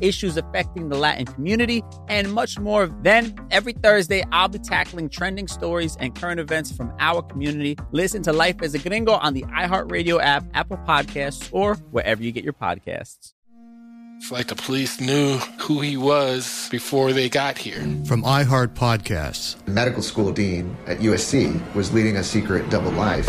issues affecting the Latin community, and much more. Then, every Thursday, I'll be tackling trending stories and current events from our community. Listen to Life as a Gringo on the iHeartRadio app, Apple Podcasts, or wherever you get your podcasts. It's like the police knew who he was before they got here. From iHeart Podcasts. The medical school dean at USC was leading a secret double life.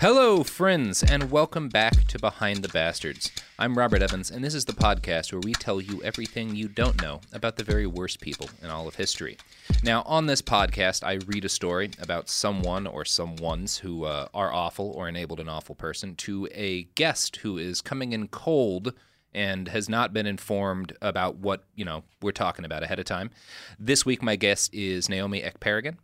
Hello, friends, and welcome back to Behind the Bastards. I'm Robert Evans, and this is the podcast where we tell you everything you don't know about the very worst people in all of history. Now, on this podcast, I read a story about someone or someones who are awful or enabled an awful person to a guest who is coming in cold and has not been informed about what, we're talking about ahead of time. This week, my guest is Naomi Ekperigin,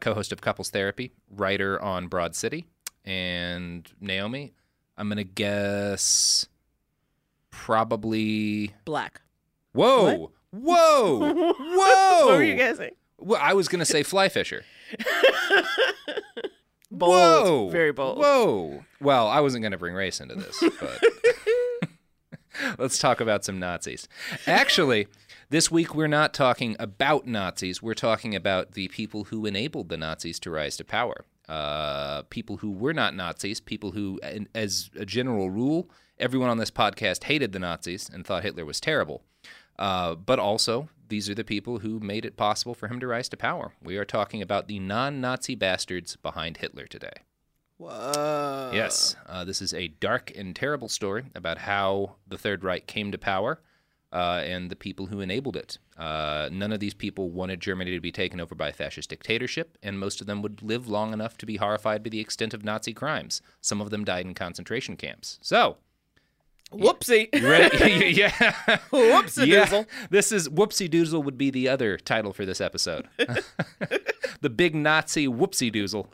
co-host of Couples Therapy, writer on Broad City. And Naomi, I'm going to guess probably... Black. Whoa! What? Whoa! Whoa! What were you guessing? Well, I was going to say fly fisher. Bold. Whoa. Very bold. Whoa. Well, I wasn't going to bring race into this, but let's talk about some Nazis. Actually, this week we're not talking about Nazis. We're talking about the people who enabled the Nazis to rise to power. People who were not Nazis, people who, as a general rule, everyone on this podcast hated the Nazis and thought Hitler was terrible. But also, these are the people who made it possible for him to rise to power. We are talking about the non-Nazi bastards behind Hitler today. Whoa. Yes, this is a dark and terrible story about how the Third Reich came to power and the people who enabled it. None of these people wanted Germany to be taken over by a fascist dictatorship, and most of them would live long enough to be horrified by the extent of Nazi crimes. Some of them died in concentration camps. So, whoopsie. Ready? Yeah. Whoopsie doozle. Yeah. This is whoopsie doozle would be the other title for this episode. The big Nazi whoopsie doozle.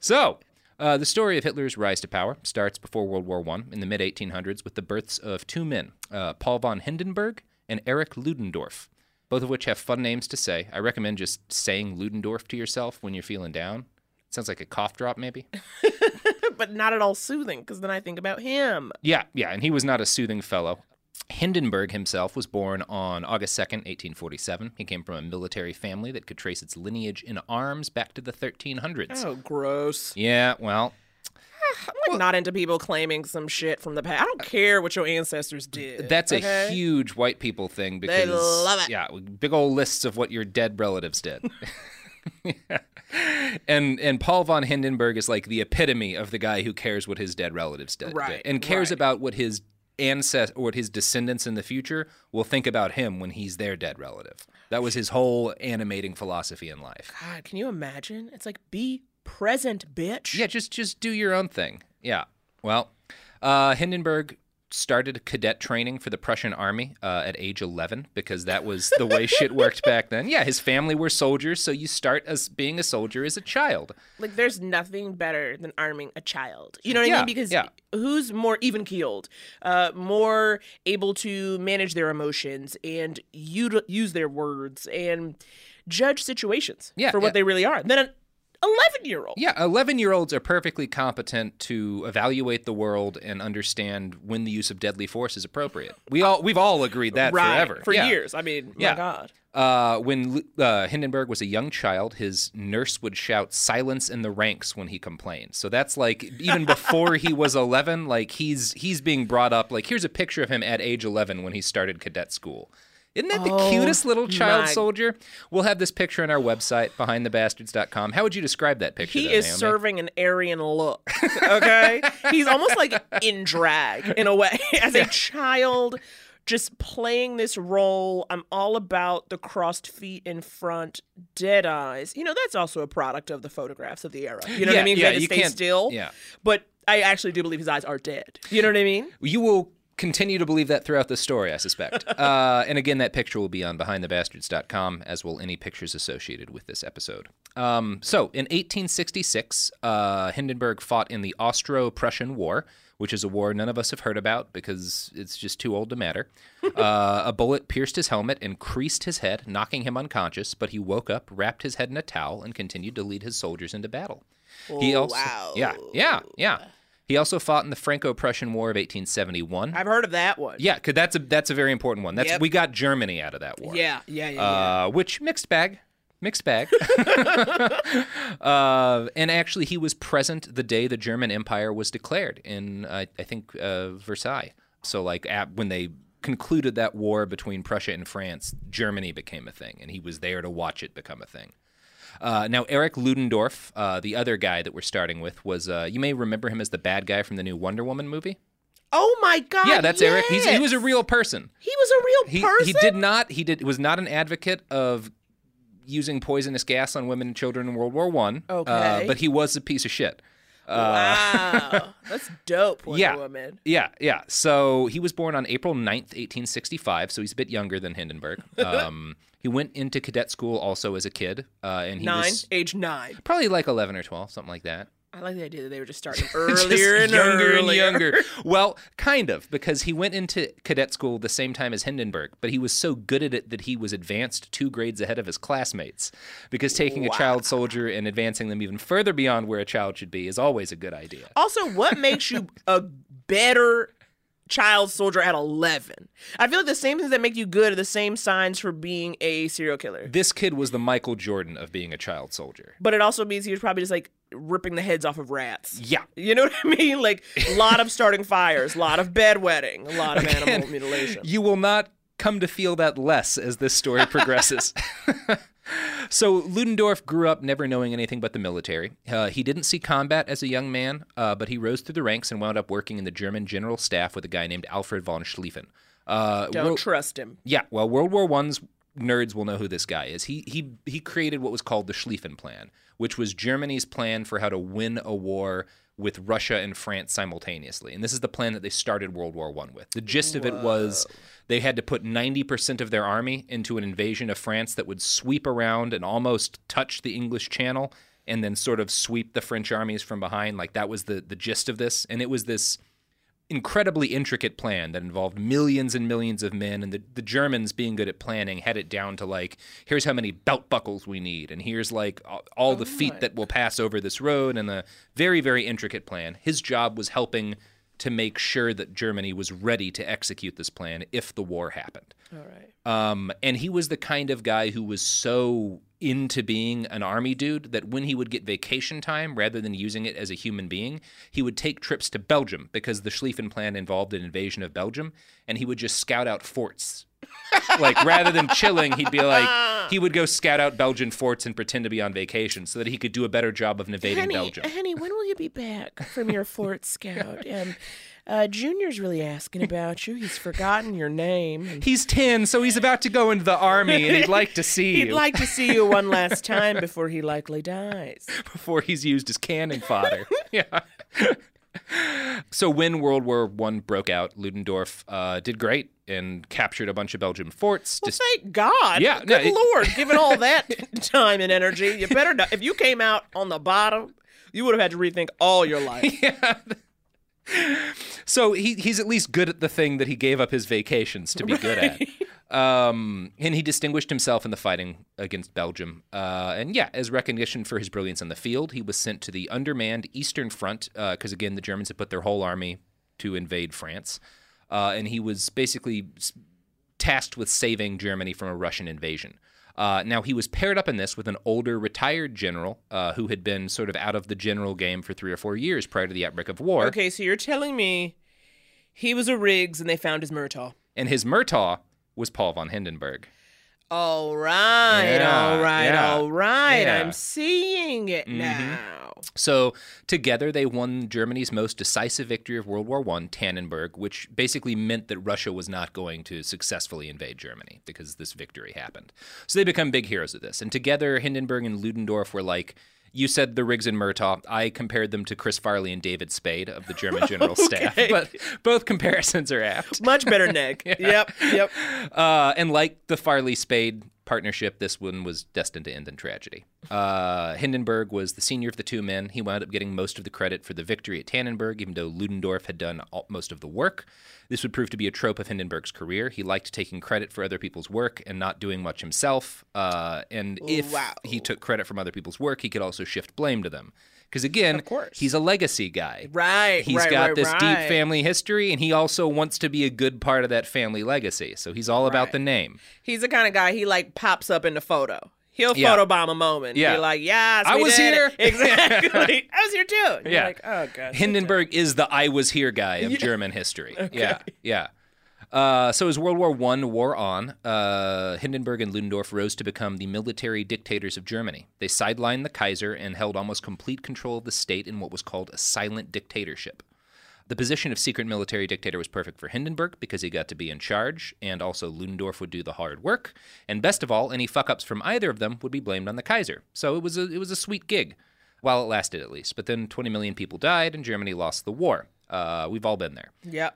So, the story of Hitler's rise to power starts before World War I in the mid-1800s with the births of two men, Paul von Hindenburg and Erich Ludendorff, both of which have fun names to say. I recommend just saying Ludendorff to yourself when you're feeling down. Sounds like a cough drop, maybe. But not at all soothing, because then I think about him. Yeah, and he was not a soothing fellow. Hindenburg himself was born on August 2nd, 1847. He came from a military family that could trace its lineage in arms back to the 1300s. Oh, gross. Yeah, well... I'm not into people claiming some shit from the past. I don't care what your ancestors did. That's okay? A huge white people thing because... They love it. Yeah, big old lists of what your dead relatives did. Yeah. And Paul von Hindenburg is like the epitome of the guy who cares what his dead relatives did. Right. And cares about what his ancestors or what his descendants in the future will think about him when he's their dead relative. That was his whole animating philosophy in life. God, can you imagine? It's like, be present, bitch. Yeah, just do your own thing. Yeah. Well, Hindenburg started cadet training for the Prussian army at age 11 because that was the way shit worked back then. Yeah, his family were soldiers, so you start as being a soldier as a child. Like, there's nothing better than arming a child. You know what I mean? Because who's more even-keeled, more able to manage their emotions and use their words and judge situations for what they really are. And then 11-year-old. Yeah, 11-year-olds are perfectly competent to evaluate the world and understand when the use of deadly force is appropriate. We've all agreed that forever. For years. I mean, my God. When Hindenburg was a young child, his nurse would shout "silence in the ranks" when he complained. So that's like even before he was 11, like he's being brought up. Like, here's a picture of him at age 11 when he started cadet school. Isn't that the cutest little child soldier? We'll have this picture on our website, behindthebastards.com. How would you describe that picture? He is Naomi? Serving an Aryan look, okay? He's almost like in drag, in a way, as a child, just playing this role. I'm all about the crossed feet in front, dead eyes. You know, that's also a product of the photographs of the era. You know what I mean? Yeah, you stay still. Yeah. But I actually do believe his eyes are dead. You know what I mean? You will continue to believe that throughout the story, I suspect. And again, that picture will be on behindthebastards.com, as will any pictures associated with this episode. So, in 1866, Hindenburg fought in the Austro-Prussian War, which is a war none of us have heard about because it's just too old to matter. A bullet pierced his helmet and creased his head, knocking him unconscious, but he woke up, wrapped his head in a towel, and continued to lead his soldiers into battle. He also fought in the Franco-Prussian War of 1871. I've heard of that one. Yeah, because that's a very important one. That's we got Germany out of that war. Yeah. Which, mixed bag. And actually, he was present the day the German Empire was declared in, I think, Versailles. So, like, when they concluded that war between Prussia and France, Germany became a thing, and he was there to watch it become a thing. Now, Erich Ludendorff, the other guy that we're starting with, was, you may remember him as the bad guy from the new Wonder Woman movie. Oh, my God. Yeah, that's Erich. He was a real person. He was a real person? He was not an advocate of using poisonous gas on women and children in World War I. Okay. But he was a piece of shit. Wow. That's dope, Wonder Woman. Yeah. So he was born on April 9th, 1865, so he's a bit younger than Hindenburg. He went into cadet school also as a kid. And he was age 9. Probably like 11 or 12, something like that. I like the idea that they were just starting earlier and younger and younger. Well, kind of, because he went into cadet school the same time as Hindenburg, but he was so good at it that he was advanced 2 grades ahead of his classmates, because taking a child soldier and advancing them even further beyond where a child should be is always a good idea. Also, what makes you a better child soldier at 11? I feel like the same things that make you good are the same signs for being a serial killer. This kid was the Michael Jordan of being a child soldier. But it also means he was probably just like ripping the heads off of rats. Yeah. You know what I mean? Like, a lot of starting fires, a lot of bedwetting, a lot of animal mutilation. You will not come to feel that less as this story progresses. So Ludendorff grew up never knowing anything but the military. He didn't see combat as a young man, but he rose through the ranks and wound up working in the German general staff with a guy named Alfred von Schlieffen. Don't trust him. Yeah, well, World War I's nerds will know who this guy is. He created what was called the Schlieffen Plan, which was Germany's plan for how to win a war with Russia and France simultaneously. And this is the plan that they started World War I with. The gist of it was they had to put 90% of their army into an invasion of France that would sweep around and almost touch the English Channel and then sort of sweep the French armies from behind. Like, that was the gist of this. And it was this incredibly intricate plan that involved millions and millions of men, and the Germans, being good at planning, had it down to like, here's how many belt buckles we need, and here's like all the feet that will pass over this road, and a very, very intricate plan. His job was helping to make sure that Germany was ready to execute this plan if the war happened. All right. And he was the kind of guy who was so into being an army dude that when he would get vacation time, rather than using it as a human being, he would take trips to Belgium, because the Schlieffen Plan involved an invasion of Belgium, and he would just scout out forts Like, rather than chilling, he'd be like, he would go scout out Belgian forts and pretend to be on vacation so that he could do a better job of invading Belgium. Honey, when will you be back from your fort scout? And Junior's really asking about you. He's forgotten your name. And... He's 10, so he's about to go into the army, and he'd like to see you. He'd like to see you one last time before he likely dies. Before he's used as cannon fodder. Yeah. So when World War I broke out, Ludendorff did great and captured a bunch of Belgian forts. Well, thank God. Yeah, Good Lord, given all that time and energy, you better not. If you came out on the bottom, you would have had to rethink all your life. Yeah. So he's at least good at the thing that he gave up his vacations to be good at. And he distinguished himself in the fighting against Belgium. And yeah, as recognition for his brilliance on the field, he was sent to the undermanned Eastern Front, because again, the Germans had put their whole army to invade France. And he was basically tasked with saving Germany from a Russian invasion. Now, he was paired up in this with an older, retired general who had been sort of out of the general game for 3 or 4 years prior to the outbreak of war. Okay, so you're telling me he was a Riggs and they found his Murtaugh. And his Murtaugh was Paul von Hindenburg. All right, yeah, all right, yeah, all right. Yeah. I'm seeing it now. So together they won Germany's most decisive victory of World War I, Tannenberg, which basically meant that Russia was not going to successfully invade Germany because this victory happened. So they become big heroes of this. And together Hindenburg and Ludendorff were like, you said the Riggs and Murtaugh. I compared them to Chris Farley and David Spade of the German General Staff. But both comparisons are apt. Much better, Nick. Yeah. Yep. And like the Farley-Spade partnership, this one was destined to end in tragedy. Hindenburg was the senior of the two men. He wound up getting most of the credit for the victory at Tannenberg, even though Ludendorff had done most of the work. This would prove to be a trope of Hindenburg's career. He liked taking credit for other people's work and not doing much himself. And if he took credit from other people's work, he could also shift blame to them. Because again, he's a legacy guy. Right. He's got this deep family history, and he also wants to be a good part of that family legacy. So he's all about the name. He's the kind of guy, he like pops up in the photo. He'll photobomb a moment. Yeah. Be like, yes, I was here. Exactly. I was here too. And you're like, oh gosh. Hindenburg is the I was here guy of German history. Okay. Yeah. Yeah. So as World War I wore on, Hindenburg and Ludendorff rose to become the military dictators of Germany. They sidelined the Kaiser and held almost complete control of the state in what was called a silent dictatorship. The position of secret military dictator was perfect for Hindenburg because he got to be in charge, and also Ludendorff would do the hard work. And best of all, any fuck-ups from either of them would be blamed on the Kaiser. So it was a sweet gig, while it lasted at least. But then 20 million people died, and Germany lost the war. We've all been there. Yeah.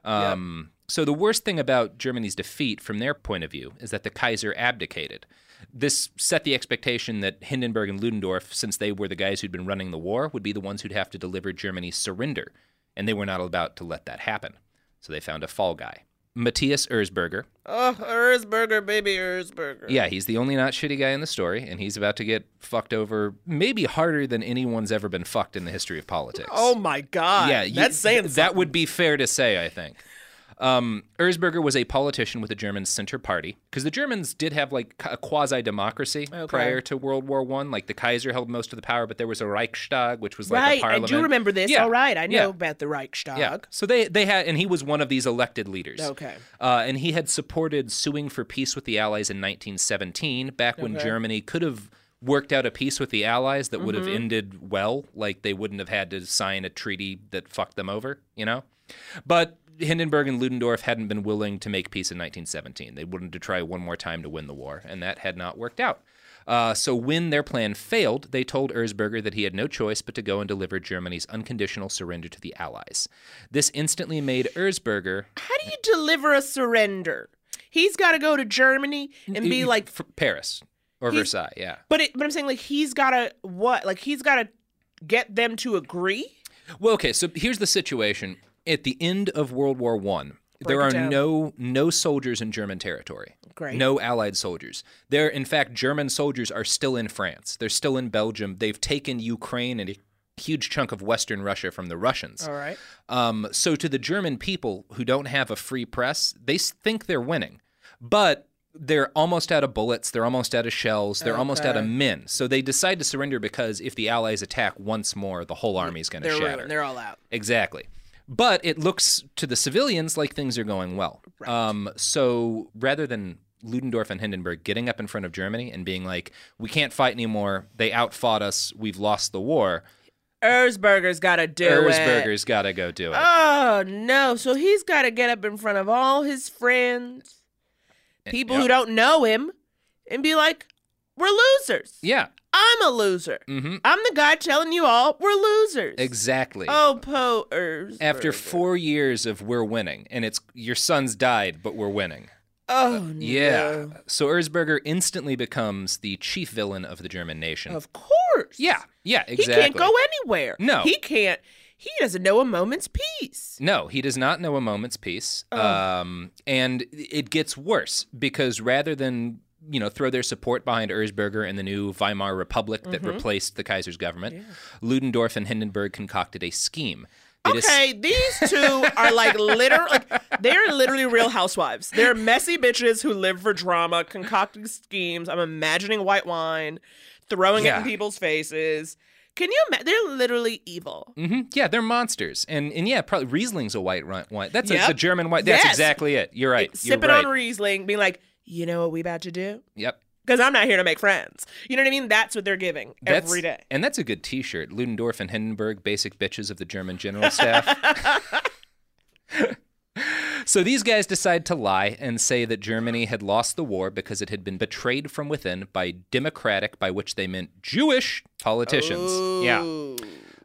So the worst thing about Germany's defeat from their point of view is that the Kaiser abdicated. This set the expectation that Hindenburg and Ludendorff, since they were the guys who'd been running the war, would be the ones who'd have to deliver Germany's surrender, and they were not about to let that happen. So they found a fall guy. Matthias Erzberger. Oh, Erzberger, baby Erzberger. Yeah, he's the only not shitty guy in the story, and he's about to get fucked over maybe harder than anyone's ever been fucked in the history of politics. Oh, my God. Yeah, that's saying something. That would be fair to say, I think. Erzberger was a politician with the German Center Party, because the Germans did have like a quasi-democracy prior to World War I. Like the Kaiser held most of the power, but there was a Reichstag, which was like a parliament. I do remember this. Yeah. All right, I know about the Reichstag. Yeah. So they had, and he was one of these elected leaders. Okay. And he had supported suing for peace with the Allies in 1917, back when Germany could have worked out a peace with the Allies that would have ended well, like they wouldn't have had to sign a treaty that fucked them over, you know? But Hindenburg and Ludendorff hadn't been willing to make peace in 1917. They wanted to try one more time to win the war, and that had not worked out. So when their plan failed, they told Erzberger that he had no choice but to go and deliver Germany's unconditional surrender to the Allies. This instantly made Erzberger... How do you deliver a surrender? He's got to go to Germany and be like... Paris or Versailles, yeah. But I'm saying, like, he's got to... What? Like, he's got to get them to agree? Well, okay, so here's the situation... At the end of World War I, there are no soldiers in German territory. Great. No Allied soldiers. In fact, German soldiers are still in France. They're still in Belgium. They've taken Ukraine and a huge chunk of Western Russia from the Russians. All right. So to the German people who don't have a free press, they think they're winning. But they're almost out of bullets. They're almost out of shells. They're almost out of men. So they decide to surrender because if the Allies attack once more, the whole army's going to shatter. They're all out. Exactly. But it looks to the civilians like things are going well. Right. So rather than Ludendorff and Hindenburg getting up in front of Germany and being like, we can't fight anymore, they outfought us, we've lost the war, Erzberger's got to do it. Erzberger's got to go do it. Oh, no. So he's got to get up in front of all his friends, people who don't know him, and be like, we're losers. Yeah. I'm a loser. Mm-hmm. I'm the guy telling you all we're losers. Exactly. Oh, Poe Erzberger. After 4 years of we're winning, and it's your son's died, but we're winning. Oh, no. Yeah. So Erzberger instantly becomes the chief villain of the German nation. Of course. Yeah. Yeah, exactly. He can't go anywhere. No. He can't. He doesn't know a moment's peace. No, he does not know a moment's peace. Oh. And it gets worse because rather than, you know, throw their support behind Erzberger and the new Weimar Republic that replaced the Kaiser's government, Ludendorff and Hindenburg concocted a scheme. These two are like they're literally Real Housewives. They're messy bitches who live for drama, concocting schemes. I'm imagining white wine, throwing it in people's faces. Can you imagine? They're literally evil. Mm-hmm. Yeah, they're monsters. And yeah, probably Riesling's a white wine. That's a German wine. That's exactly it. You're right. Sipping on Riesling, being like, you know what we about to do? Yep. Because I'm not here to make friends. You know what I mean? That's what they're giving every day. And that's a good T-shirt. Ludendorff and Hindenburg, basic bitches of the German general staff. So these guys decide to lie and say that Germany had lost the war because it had been betrayed from within by democratic, by which they meant Jewish, politicians. Oh.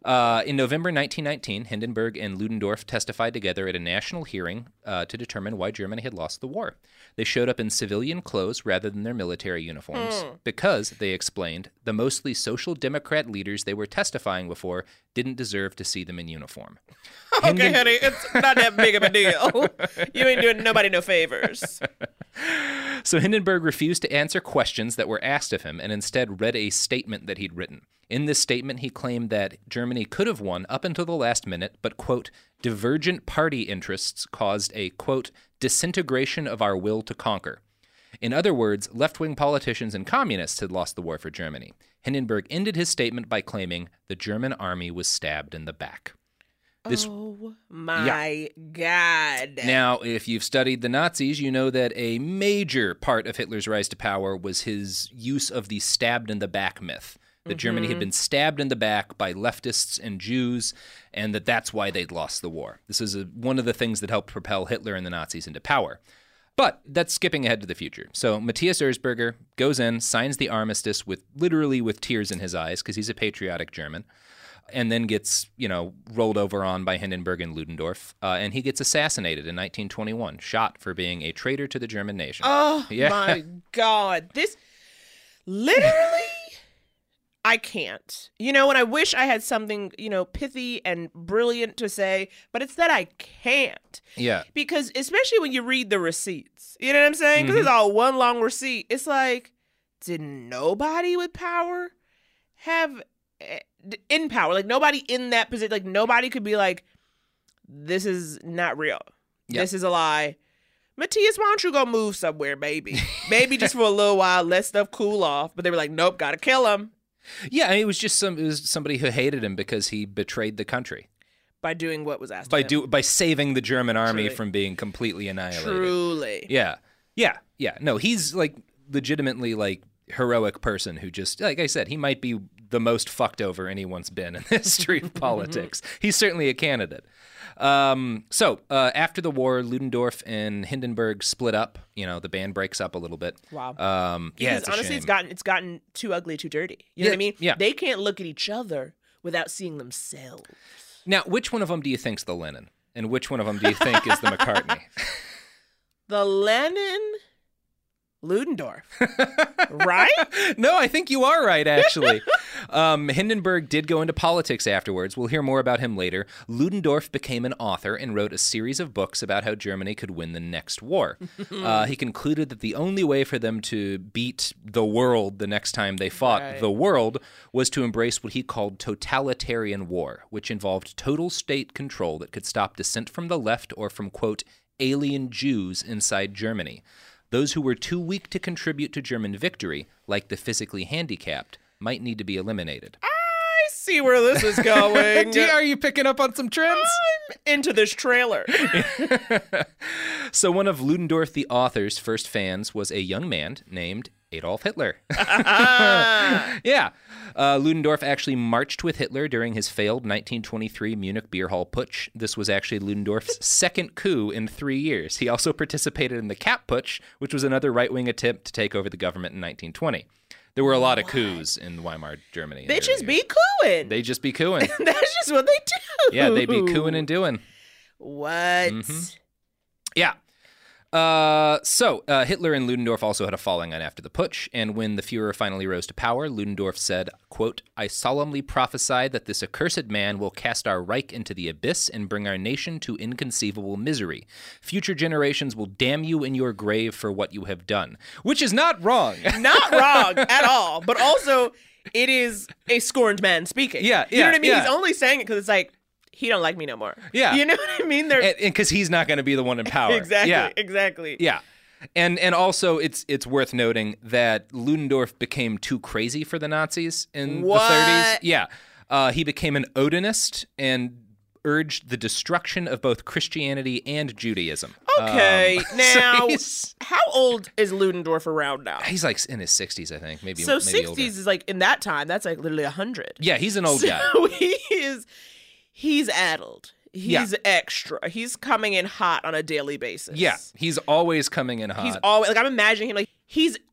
Yeah. In November 1919, Hindenburg and Ludendorff testified together at a national hearing to determine why Germany had lost the war. They showed up in civilian clothes rather than their military uniforms because, they explained, the mostly social democrat leaders they were testifying before didn't deserve to see them in uniform. Okay, honey, it's not that big of a deal. You ain't doing nobody no favors. So Hindenburg refused to answer questions that were asked of him and instead read a statement that he'd written. In this statement, he claimed that Germany could have won up until the last minute, but, quote, divergent party interests caused a, quote, disintegration of our will to conquer. In other words, left-wing politicians and communists had lost the war for Germany. Hindenburg ended his statement by claiming the German army was stabbed in the back. Oh, my God. Now, if you've studied the Nazis, you know that a major part of Hitler's rise to power was his use of the stabbed in the back myth. That Germany had been stabbed in the back by leftists and Jews, and that's why they'd lost the war. This is one of the things that helped propel Hitler and the Nazis into power. But that's skipping ahead to the future. So Matthias Erzberger goes in, signs the armistice with tears in his eyes because he's a patriotic German, and then gets, rolled over on by Hindenburg and Ludendorff, and he gets assassinated in 1921, shot for being a traitor to the German nation. Oh, my God. This literally... I can't. And I wish I had something, pithy and brilliant to say, but it's that I can't. Yeah. Because especially when you read the receipts, you know what I'm saying? Because it's all one long receipt. It's like, did nobody with power have in power? Like, nobody in that position, like, nobody could be like, this is not real. Yep. This is a lie. Matthias, why don't you go move somewhere, baby? Maybe just for a little while, let stuff cool off. But they were like, nope, gotta kill him. Yeah, it was just somebody who hated him because he betrayed the country. By doing what was asked of him. By saving the German army from being completely annihilated. Truly. Yeah. Yeah. Yeah. No, he's legitimately heroic person who just, like I said, he might be the most fucked over anyone's been in the history of politics. He's certainly a candidate. So after the war, Ludendorff and Hindenburg split up. The band breaks up a little bit. Wow. It's honestly a shame. It's gotten too ugly, too dirty. You know what I mean? Yeah. They can't look at each other without seeing themselves. Now, which one of them do you think's the Lennon, and which one of them do you think is the McCartney? The Lennon. Ludendorff, right? No, I think you are right, actually. Hindenburg did go into politics afterwards. We'll hear more about him later. Ludendorff became an author and wrote a series of books about how Germany could win the next war. He concluded that the only way for them to beat the world the next time they fought the world was to embrace what he called totalitarian war, which involved total state control that could stop dissent from the left or from, quote, alien Jews inside Germany. Those who were too weak to contribute to German victory, like the physically handicapped, might need to be eliminated. I I see where this is going. Are you picking up on some trends? I'm into this trailer. So one of Ludendorff the author's first fans was a young man named Adolf Hitler. Yeah. Ludendorff actually marched with Hitler during his failed 1923 Munich beer hall putsch. This was actually Ludendorff's second coup in 3 years. He also participated in the Kapp putsch, which was another right-wing attempt to take over the government in 1920. There were a lot of coups in Weimar, Germany. They just be cooing. They just be cooing. That's just what they do. Yeah, they be cooing and doing. What? Mm-hmm. Yeah. So Hitler and Ludendorff also had a falling out after the putsch, and when the Fuhrer finally rose to power, Ludendorff said, quote, "I solemnly prophesy that this accursed man will cast our Reich into the abyss and bring our nation to inconceivable misery. Future generations will damn you in your grave for what you have done." Which is not wrong. Not wrong at all, but also it is a scorned man speaking. Yeah. You know what I mean? Yeah. He's only saying it because it's like, he don't like me no more. Yeah. You know what I mean? Because he's not going to be the one in power. Exactly. Yeah. And also it's worth noting that Ludendorff became too crazy for the Nazis in the 30s. Yeah. He became an Odinist and urged the destruction of both Christianity and Judaism. Okay. Now, so how old is Ludendorff around now? He's like in his 60s, I think. Maybe 60s older. Is like in that time, that's like literally 100. Yeah, he's an old guy. So he is... He's addled. He's extra. He's coming in hot on a daily basis. Yeah, he's always coming in hot. He's always like, I'm imagining him like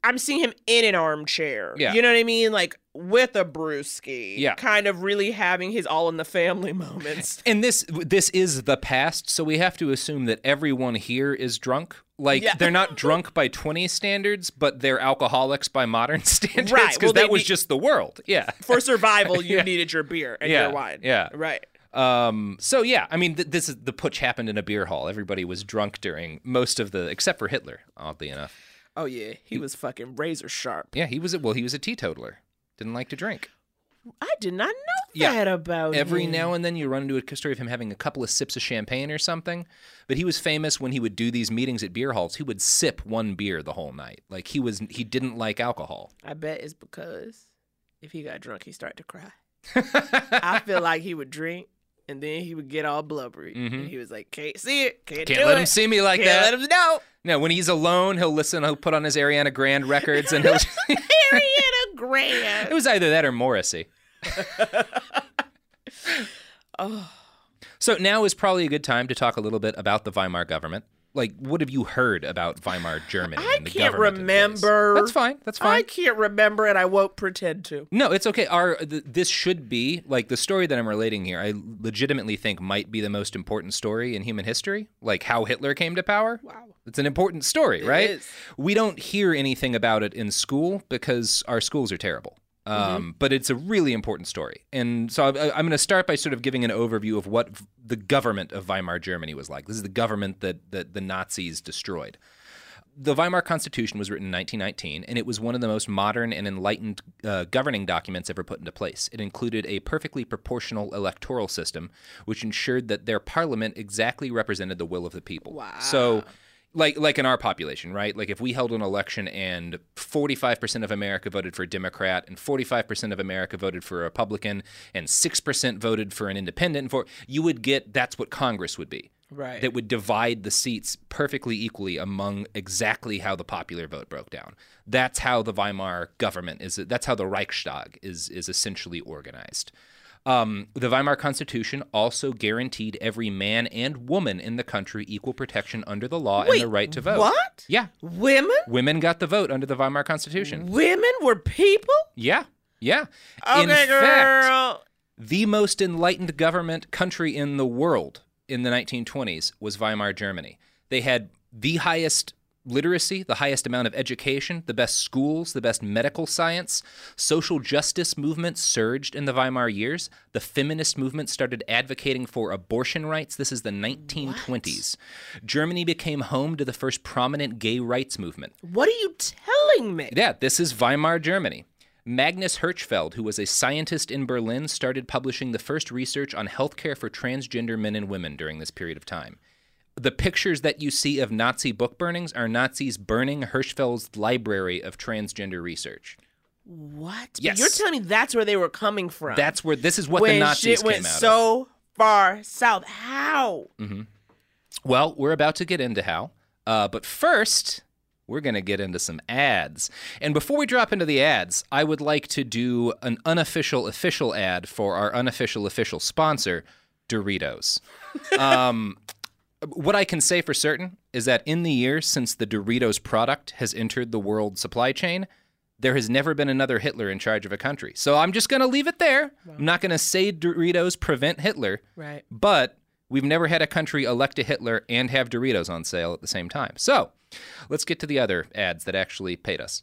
I'm seeing him in an armchair. Yeah. You know what I mean? Like with a brewski. Yeah. Kind of really having his all in the family moments. And this is the past, so we have to assume that everyone here is drunk. Like they're not drunk by 20 standards, but they're alcoholics by modern standards. Right. Because that was just the world. Yeah. For survival, you needed your beer and your wine. Yeah. Right. This is the putsch happened in a beer hall. Everybody was drunk during most of except for Hitler, oddly enough. Oh yeah, he was fucking razor sharp. Yeah, he was a teetotaler. Didn't like to drink. I did not know that about him. Every now and then you run into a story of him having a couple of sips of champagne or something. But he was famous when he would do these meetings at beer halls. He would sip one beer the whole night. Like he didn't like alcohol. I bet it's because if he got drunk, he started to cry. I feel like he would drink. And then he would get all blubbery. Mm-hmm. And he was like, can't see it. Can't do let it. Him see me like can't that. Can't let him know. No, when he's alone, he'll listen. He'll put on his Ariana Grande records. And he'll Ariana Grande. It was either that or Morrissey. Oh. So now is probably a good time to talk a little bit about the Weimar government. Like, what have you heard about Weimar Germany? I can't remember. That's fine. I can't remember, and I won't pretend to. No, it's okay. This should be, like, the story that I'm relating here, I legitimately think might be the most important story in human history, like how Hitler came to power. Wow. It's an important story, right? It is. We don't hear anything about it in school because our schools are terrible. But it's a really important story. And so I'm going to start by sort of giving an overview of what the government of Weimar Germany was like. This is the government that the Nazis destroyed. The Weimar Constitution was written in 1919, and it was one of the most modern and enlightened governing documents ever put into place. It included a perfectly proportional electoral system, which ensured that their parliament exactly represented the will of the people. Wow. So... Like in our population, right? Like if we held an election and 45% of America voted for a Democrat and 45% of America voted for a Republican and 6% voted for an independent, you would get that's what Congress would be. Right. That would divide the seats perfectly equally among exactly how the popular vote broke down. That's how the Weimar government is. That's how the Reichstag is essentially organized. The Weimar Constitution also guaranteed every man and woman in the country equal protection under the law and the right to vote. What? Yeah. Women? Women got the vote under the Weimar Constitution. Women were people? Yeah. Yeah. Okay, In fact, the most enlightened government country in the world in the 1920s was Weimar Germany. They had the highest literacy, the highest amount of education, the best schools, the best medical science. Social justice movement surged in the Weimar years. The feminist movement started advocating for abortion rights. This is the 1920s. What? Germany became home to the first prominent gay rights movement. What are you telling me? Yeah, this is Weimar Germany. Magnus Hirschfeld, who was a scientist in Berlin, started publishing the first research on healthcare for transgender men and women during this period of time. The pictures that you see of Nazi book burnings are Nazis burning Hirschfeld's library of transgender research. What? Yes. But you're telling me that's where they were coming from. That's where this is what when the Nazis came out of. Shit went so far south. How? Mm-hmm. Well, we're about to get into how, but first we're going to get into some ads. And before we drop into the ads, I would like to do an unofficial official ad for our unofficial official sponsor, Doritos. What I can say for certain is that in the years since the Doritos product has entered the world supply chain, there has never been another Hitler in charge of a country. So I'm just going to leave it there. Wow. I'm not going to say Doritos prevent Hitler, right? But we've never had a country elect a Hitler and have Doritos on sale at the same time. So let's get to the other ads that actually paid us.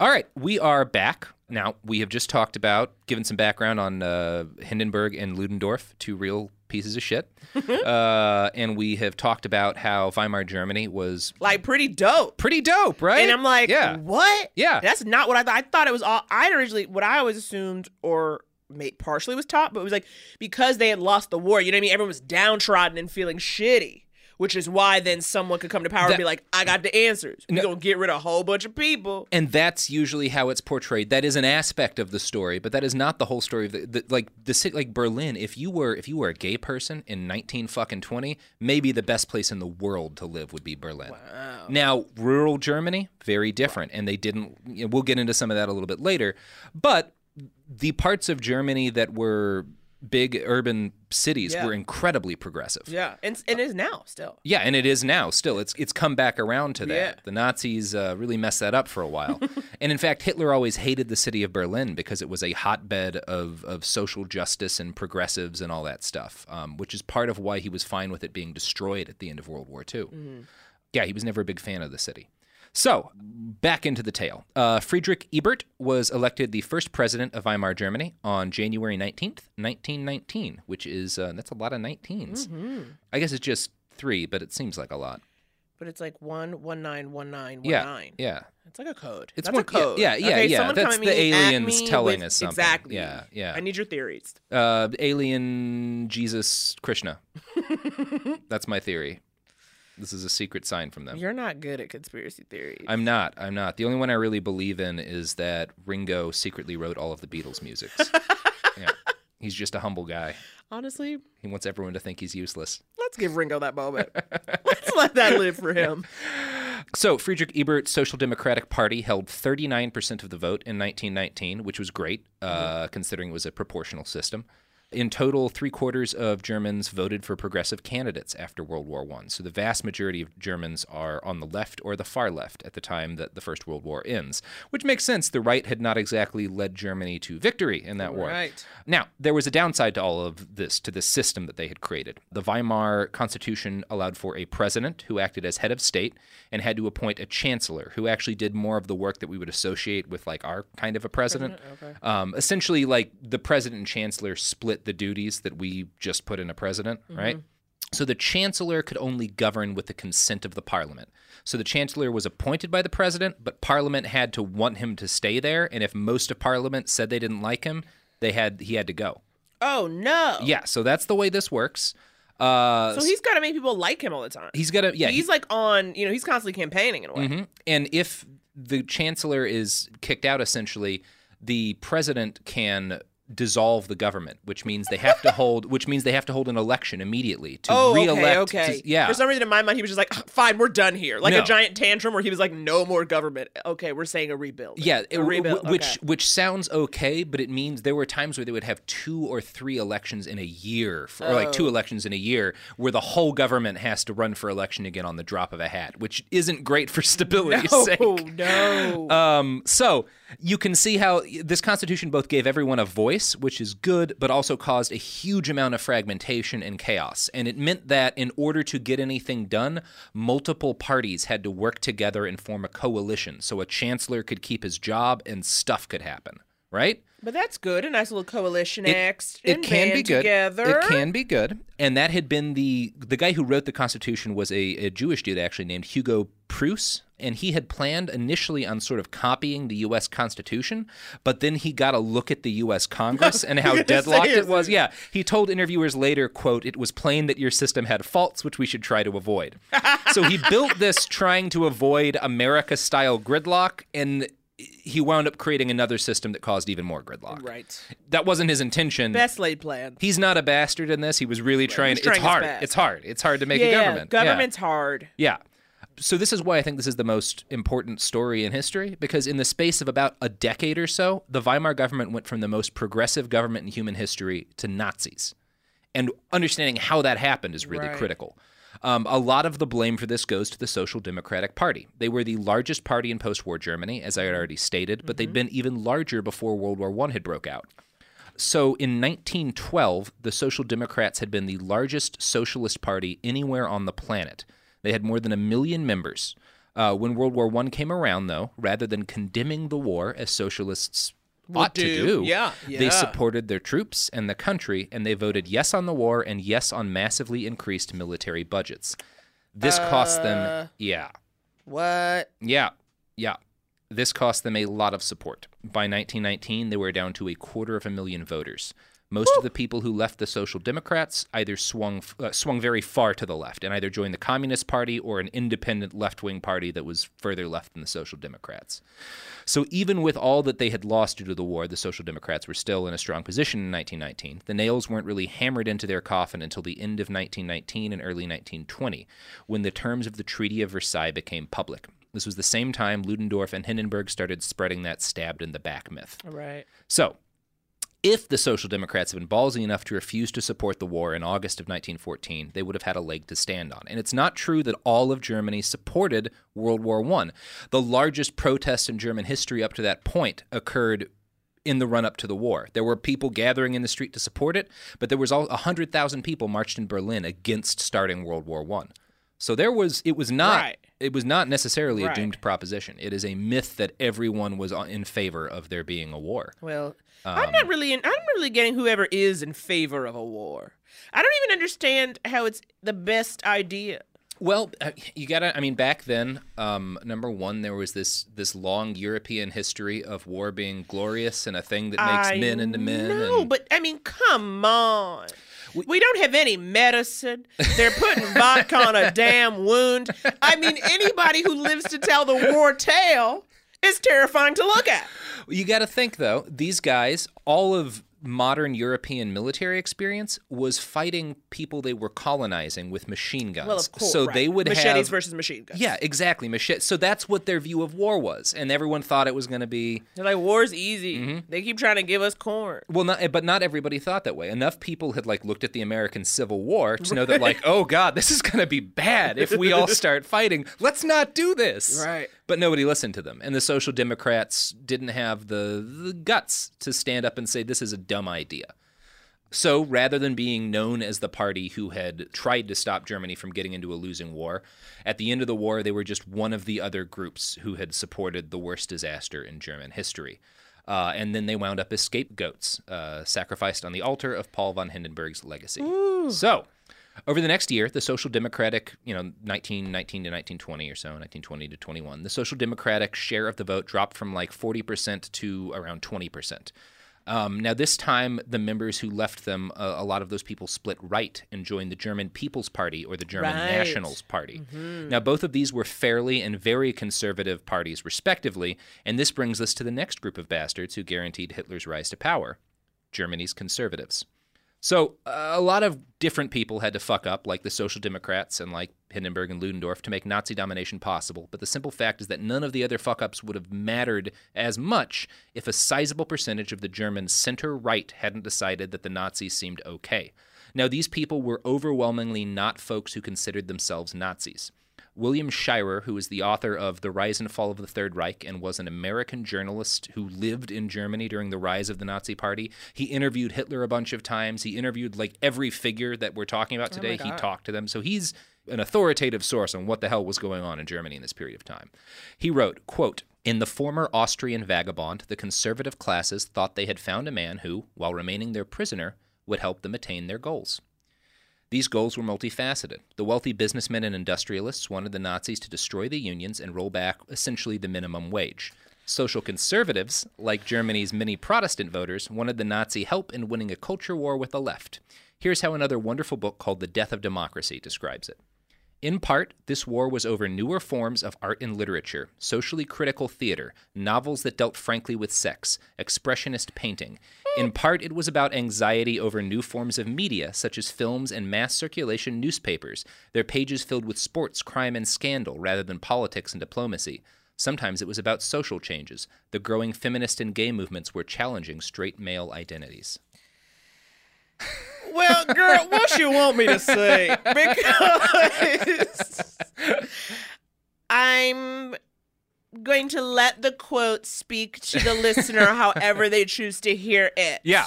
All right, we are back. Now, we have just talked about, given some background on Hindenburg and Ludendorff, two real pieces of shit. And we have talked about how Weimar Germany was... like, pretty dope. Pretty dope, right? And I'm like, yeah. What? Yeah. That's not what I thought. I thought it was all... what I always assumed, or partially was taught, but it was like, because they had lost the war, you know what I mean? Everyone was downtrodden and feeling shitty. Which is why then someone could come to power and be like, I got the answers. We're going to get rid of a whole bunch of people. And that's usually how it's portrayed. That is an aspect of the story, but that is not the whole story. Of the city, like Berlin, if you were a gay person in 1920, maybe the best place in the world to live would be Berlin. Wow. Now, rural Germany, very different. And they didn't, you know, we'll get into some of that a little bit later. But the parts of Germany that were... big urban cities were incredibly progressive. Yeah, and it is now still. Yeah, and it is now still. It's come back around to that. Yeah. The Nazis really messed that up for a while. And in fact, Hitler always hated the city of Berlin because it was a hotbed of social justice and progressives and all that stuff, which is part of why he was fine with it being destroyed at the end of World War II. Mm-hmm. Yeah, he was never a big fan of the city. So, back into the tale. Friedrich Ebert was elected the first president of Weimar Germany on January 19th, 1919, which is, that's a lot of 19s. Mm-hmm. I guess it's just 3, but it seems like a lot. But it's like 1, 19, 19, 19. Yeah. It's like a code. It's a code. Yeah. That's the aliens telling us something. Exactly. Yeah. I need your theories. Alien, Jesus, Krishna. That's my theory. This is a secret sign from them. You're not good at conspiracy theories. I'm not. The only one I really believe in is that Ringo secretly wrote all of the Beatles' music. Yeah. He's just a humble guy. Honestly. He wants everyone to think he's useless. Let's give Ringo that moment. Let's let that live for him. So Friedrich Ebert's Social Democratic Party held 39% of the vote in 1919, which was great, considering it was a proportional system. In total, 3/4 of Germans voted for progressive candidates after World War I. So the vast majority of Germans are on the left or the far left at the time that the First World War ends, which makes sense. The right had not exactly led Germany to victory in that war. Right. Now, there was a downside to all of this, to the system that they had created. The Weimar Constitution allowed for a president who acted as head of state and had to appoint a chancellor who actually did more of the work that we would associate with like our kind of a president. Okay. Essentially, like the president and chancellor split the duties that we just put in a president, right? So the chancellor could only govern with the consent of the parliament. So the chancellor was appointed by the president, but parliament had to want him to stay there. And if most of parliament said they didn't like him, he had to go. Oh, no. Yeah, so that's the way this works. So he's got to make people like him all the time. He's like on, you know, he's constantly campaigning in a way. Mm-hmm. And if the chancellor is kicked out, essentially, the president can... dissolve the government, which means they have to hold an election immediately to re-elect. Okay. Yeah. For some reason in my mind he was just like, fine, we're done here. Like a giant tantrum where he was like, no more government. Okay, we're saying a rebuild. Yeah, a rebuild. Which sounds okay, but it means there were times where they would have 2 or 3 elections in a year, or like 2 elections in a year where the whole government has to run for election again on the drop of a hat, which isn't great for stability's sake. No. So you can see how this constitution both gave everyone a voice, which is good, but also caused a huge amount of fragmentation and chaos. And it meant that in order to get anything done, multiple parties had to work together and form a coalition so a chancellor could keep his job and stuff could happen, right? But that's good, a nice little coalition act. It can be good. Together. It can be good. And that had been the guy who wrote the Constitution was a Jewish dude actually named Hugo Pruss, and he had planned initially on sort of copying the U.S. Constitution, but then he got a look at the U.S. Congress and how deadlocked it was. Yeah, he told interviewers later, quote, "It was plain that your system had faults, which we should try to avoid." So he built this trying to avoid America-style gridlock, and he wound up creating another system that caused even more gridlock. Right. That wasn't his intention. Best laid plan. He's not a bastard in this. He was really trying. It's hard. It's hard to make a government. Government's hard. Yeah. So this is why I think this is the most important story in history, because in the space of about a decade or so, the Weimar government went from the most progressive government in human history to Nazis. And understanding how that happened is really critical. A lot of the blame for this goes to the Social Democratic Party. They were the largest party in post-war Germany, as I had already stated, but they'd been even larger before World War I had broke out. So in 1912, the Social Democrats had been the largest socialist party anywhere on the planet. They had more than 1 million members. When World War I came around, though, rather than condemning the war as socialists ought to do. Yeah. They supported their troops and the country, and they voted yes on the war and yes on massively increased military budgets. This cost them, This cost them a lot of support. By 1919, they were down to 250,000 voters. Most of the people who left the Social Democrats either swung very far to the left and either joined the Communist Party or an independent left-wing party that was further left than the Social Democrats. So even with all that they had lost due to the war, the Social Democrats were still in a strong position in 1919. The nails weren't really hammered into their coffin until the end of 1919 and early 1920, when the terms of the Treaty of Versailles became public. This was the same time Ludendorff and Hindenburg started spreading that stabbed in the back myth. Right. So if the Social Democrats had been ballsy enough to refuse to support the war in August of 1914, they would have had a leg to stand on. And it's not true that all of Germany supported World War I. The largest protest in German history up to that point occurred in the run-up to the war. There were people gathering in the street to support it, but there was 100,000 people marched in Berlin against starting World War I. So there was, it was not necessarily a doomed proposition. It is a myth that everyone was in favor of there being a war. Well, I'm not really getting whoever is in favor of a war. I don't even understand how it's the best idea. Well, back then, number one, there was this long European history of war being glorious and a thing that makes men into men. Come on. We don't have any medicine. They're putting vodka on a damn wound. I mean, anybody who lives to tell the war tale is terrifying to look at. You got to think, though, these guys, all of modern European military experience was fighting people they were colonizing with machine guns. Well, of course, so they would machetes have machetes versus machine guns. Yeah, exactly. So that's what their view of war was, and everyone thought it was going to be. They're like, war's easy. Mm-hmm. They keep trying to give us corn. Well, not everybody thought that way. Enough people had looked at the American Civil War to know that oh God, this is going to be bad if we all start fighting. Let's not do this. Right. But nobody listened to them, and the Social Democrats didn't have the guts to stand up and say this is a dumb idea. So rather than being known as the party who had tried to stop Germany from getting into a losing war, at the end of the war, they were just one of the other groups who had supported the worst disaster in German history. And then they wound up as scapegoats, sacrificed on the altar of Paul von Hindenburg's legacy. Ooh. So over the next year, the Social Democratic, 1919 to 1920 or so, 1920 to 21, the Social Democratic share of the vote dropped from 40% to around 20%. Now, this time, the members who left them, a lot of those people split right and joined the German People's Party or the German Nationals Party. Mm-hmm. Now, both of these were fairly and very conservative parties, respectively, and this brings us to the next group of bastards who guaranteed Hitler's rise to power, Germany's conservatives. So a lot of different people had to fuck up, like the Social Democrats and like Hindenburg and Ludendorff, to make Nazi domination possible. But the simple fact is that none of the other fuck-ups would have mattered as much if a sizable percentage of the German center-right hadn't decided that the Nazis seemed okay. Now, these people were overwhelmingly not folks who considered themselves Nazis. William Shirer, who is the author of The Rise and Fall of the Third Reich and was an American journalist who lived in Germany during the rise of the Nazi Party, he interviewed Hitler a bunch of times. He interviewed every figure that we're talking about today. He talked to them. So he's an authoritative source on what the hell was going on in Germany in this period of time. He wrote, quote, "In the former Austrian vagabond, the conservative classes thought they had found a man who, while remaining their prisoner, would help them attain their goals. These goals were multifaceted. The wealthy businessmen and industrialists wanted the Nazis to destroy the unions and roll back essentially the minimum wage. Social conservatives, like Germany's many Protestant voters, wanted the Nazi help in winning a culture war with the left. Here's how another wonderful book called The Death of Democracy describes it. In part, this war was over newer forms of art and literature, socially critical theater, novels that dealt frankly with sex, expressionist painting. In part, it was about anxiety over new forms of media, such as films and mass circulation newspapers, their pages filled with sports, crime, and scandal, rather than politics and diplomacy. Sometimes it was about social changes. The growing feminist and gay movements were challenging straight male identities." Well, girl, what you want me to say? Because I'm going to let the quote speak to the listener however they choose to hear it. Yeah.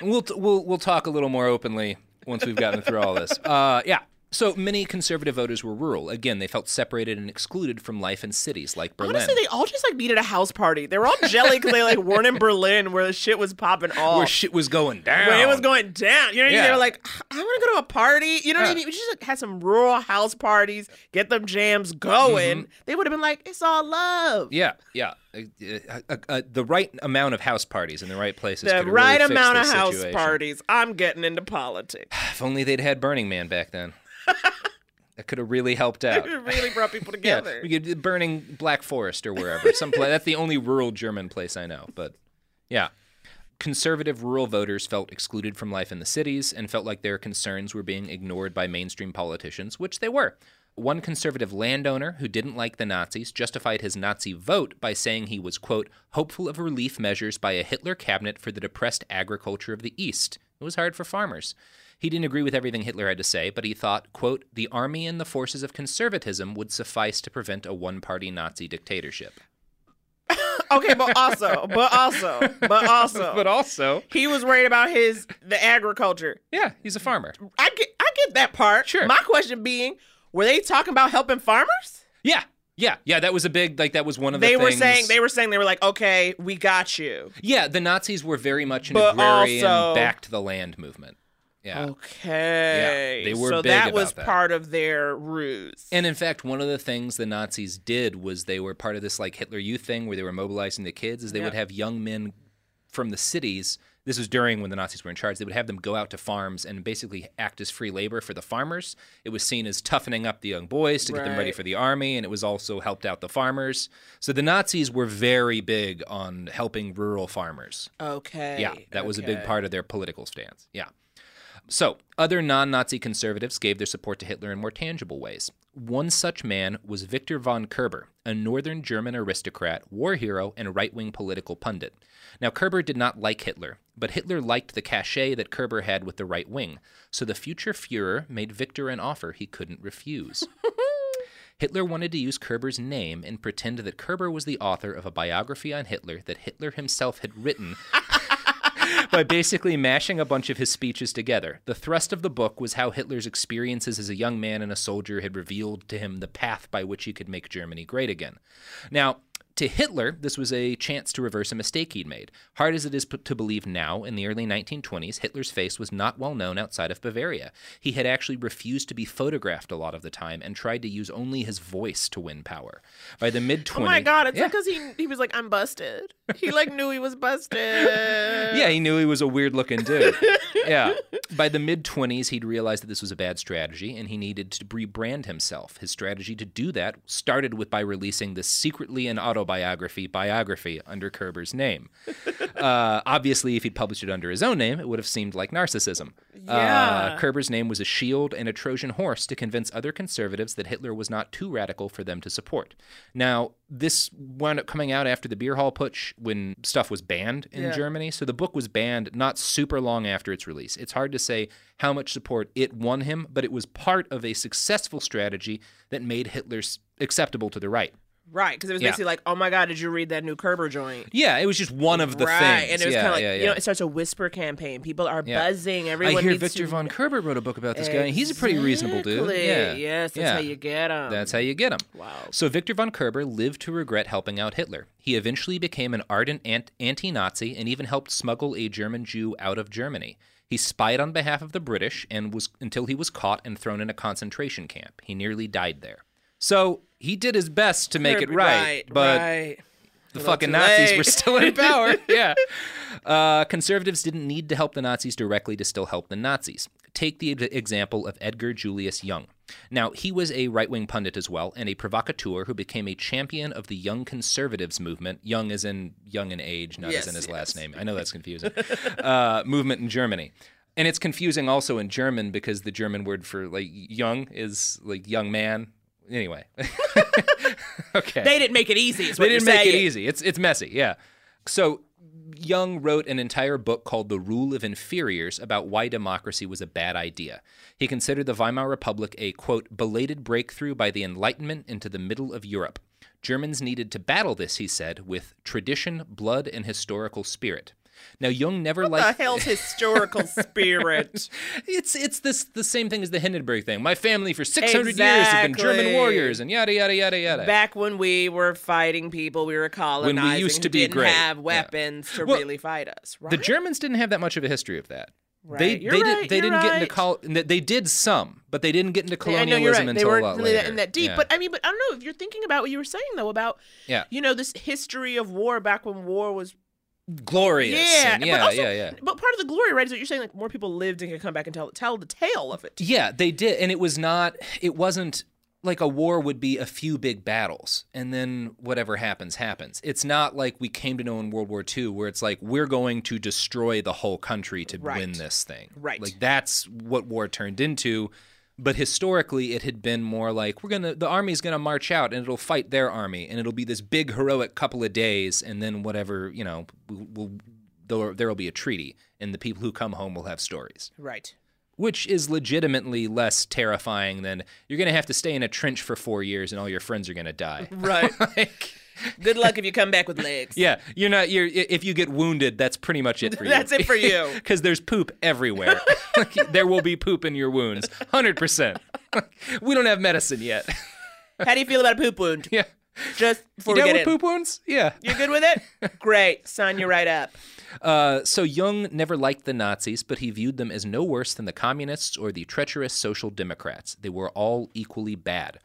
We'll talk a little more openly once we've gotten through all this. So many conservative voters were rural. Again, they felt separated and excluded from life in cities like Berlin. Honestly, they all just like needed a house party. They were all jelly because they like weren't in Berlin where the shit was popping off. Where shit was going down. Where it was going down. You know what I mean? They were like, I want to go to a party. You know what I mean? We just like, had some rural house parties, get them jams going. Mm-hmm. They would have been like, it's all love. Yeah, yeah. The right amount of house parties in the right places. The right really amount of house parties. I'm getting into politics. If only they'd had Burning Man back then. That could have really helped out. It really brought people together. Yeah, we could burning Black Forest or wherever. That's the only rural German place I know. But yeah, conservative rural voters felt excluded from life in the cities and felt like their concerns were being ignored by mainstream politicians, which they were. One conservative landowner who didn't like the Nazis justified his Nazi vote by saying he was, quote, hopeful of relief measures by a Hitler cabinet for the depressed agriculture of the East. It was hard for farmers. He didn't agree with everything Hitler had to say, but he thought, quote, the army and the forces of conservatism would suffice to prevent a one-party Nazi dictatorship. Okay, but also, he was worried about the agriculture. Yeah, he's a farmer. I get that part. Sure. My question being, were they talking about helping farmers? Yeah. That was a big, like, that was one of the things. They were saying, they were like, okay, we got you. Yeah, the Nazis were very much an agrarian, back-to-the-land movement. Yeah. Okay. Yeah, they were big about that. So that was part of their ruse. And in fact, one of the things the Nazis did was they were part of this, like, Hitler Youth thing where they were mobilizing the kids, is they would have young men from the cities. This was during when the Nazis were in charge. They would have them go out to farms and basically act as free labor for the farmers. It was seen as toughening up the young boys to get them ready for the army, and it was also helped out the farmers. So the Nazis were very big on helping rural farmers. Okay. Yeah, that was a big part of their political stance. Yeah. So other non-Nazi conservatives gave their support to Hitler in more tangible ways. One such man was Victor von Kerber, a northern German aristocrat, war hero, and right-wing political pundit. Now, Kerber did not like Hitler, but Hitler liked the cachet that Kerber had with the right wing, so the future Führer made Victor an offer he couldn't refuse. Hitler wanted to use Kerber's name and pretend that Kerber was the author of a biography on Hitler that Hitler himself had written by basically mashing a bunch of his speeches together. The thrust of the book was how Hitler's experiences as a young man and a soldier had revealed to him the path by which he could make Germany great again. Now, to Hitler, this was a chance to reverse a mistake he'd made. Hard as it is to believe now, in the early 1920s, Hitler's face was not well known outside of Bavaria. He had actually refused to be photographed a lot of the time and tried to use only his voice to win power. By the mid-20s... Oh my God, it's because he was like, I'm busted. He like knew he was busted. Yeah, he knew he was a weird-looking dude. Yeah. By the mid-20s, he'd realized that this was a bad strategy and he needed to rebrand himself. His strategy to do that started by releasing this secretly and auto biography under Kerber's name. Obviously, if he'd published it under his own name, it would have seemed like narcissism. Yeah. Kerber's name was a shield and a Trojan horse to convince other conservatives that Hitler was not too radical for them to support. Now, this wound up coming out after the beer hall putsch when stuff was banned in Germany. So the book was banned not super long after its release. It's hard to say how much support it won him, but it was part of a successful strategy that made Hitler acceptable to the right. Right, because it was basically like, oh my God, did you read that new Kerber joint? Yeah, it was just one of the things. Right, and it was kind of like, you know, it starts a whisper campaign. People are buzzing. Everyone I hear Victor von Kerber wrote a book about this guy, and he's a pretty reasonable dude. Yeah. Yes, that's how you get him. That's how you get him. Wow. So Victor von Kerber lived to regret helping out Hitler. He eventually became an ardent anti-Nazi and even helped smuggle a German Jew out of Germany. He spied on behalf of the British until he was caught and thrown in a concentration camp. He nearly died there. So he did his best to make it right, but the fucking Nazis were still in power. Yeah. Conservatives didn't need to help the Nazis directly to still help the Nazis. Take the example of Edgar Julius Jung. Now, he was a right-wing pundit as well and a provocateur who became a champion of the Young Conservatives movement. Young as in young in age, not as in his last name. I know that's confusing. Movement in Germany. And it's confusing also in German because the German word for like young is like young man. Anyway, okay. They didn't make it easy. They didn't make it easy. It's messy, yeah. So Jung wrote an entire book called The Rule of Inferiors about why democracy was a bad idea. He considered the Weimar Republic a, quote, belated breakthrough by the Enlightenment into the middle of Europe. Germans needed to battle this, he said, with tradition, blood, and historical spirit. Now, Jung never liked the hell's historical spirit. It's this the same thing as the Hindenburg thing. My family for 600 years have been German warriors and yada yada yada yada. Back when we were fighting people, we were colonizing. When we used to be great, have weapons to really fight us. Right? The Germans didn't have that much of a history of that. Right. They did some, but they didn't get into colonialism until a lot later. They weren't really that deep. Yeah. But I mean, I don't know if you're thinking about what you were saying though about this history of war back when war was glorious. But part of the glory, right, is what you're saying, like more people lived and could come back and tell the tale of it. Yeah, they did, and it wasn't like a war would be a few big battles and then whatever happens. It's not like we came to know in World War II where it's like we're going to destroy the whole country to win this thing. Right. Like that's what war turned into. But historically, it had been more like the army's gonna march out and it'll fight their army and it'll be this big heroic couple of days and then whatever, there'll be a treaty and the people who come home will have stories. Right. Which is legitimately less terrifying than you're going to have to stay in a trench for 4 years and all your friends are going to die. Right. Good luck if you come back with legs. Yeah, if you get wounded, that's pretty much it for you. That's it for you. Because there's poop everywhere. There will be poop in your wounds, 100%. We don't have medicine yet. How do you feel about a poop wound? Yeah. Just before you get with poop wounds? Yeah. You're good with it? Great. Sign you right up. So Jung never liked the Nazis, but he viewed them as no worse than the communists or the treacherous social democrats. They were all equally bad.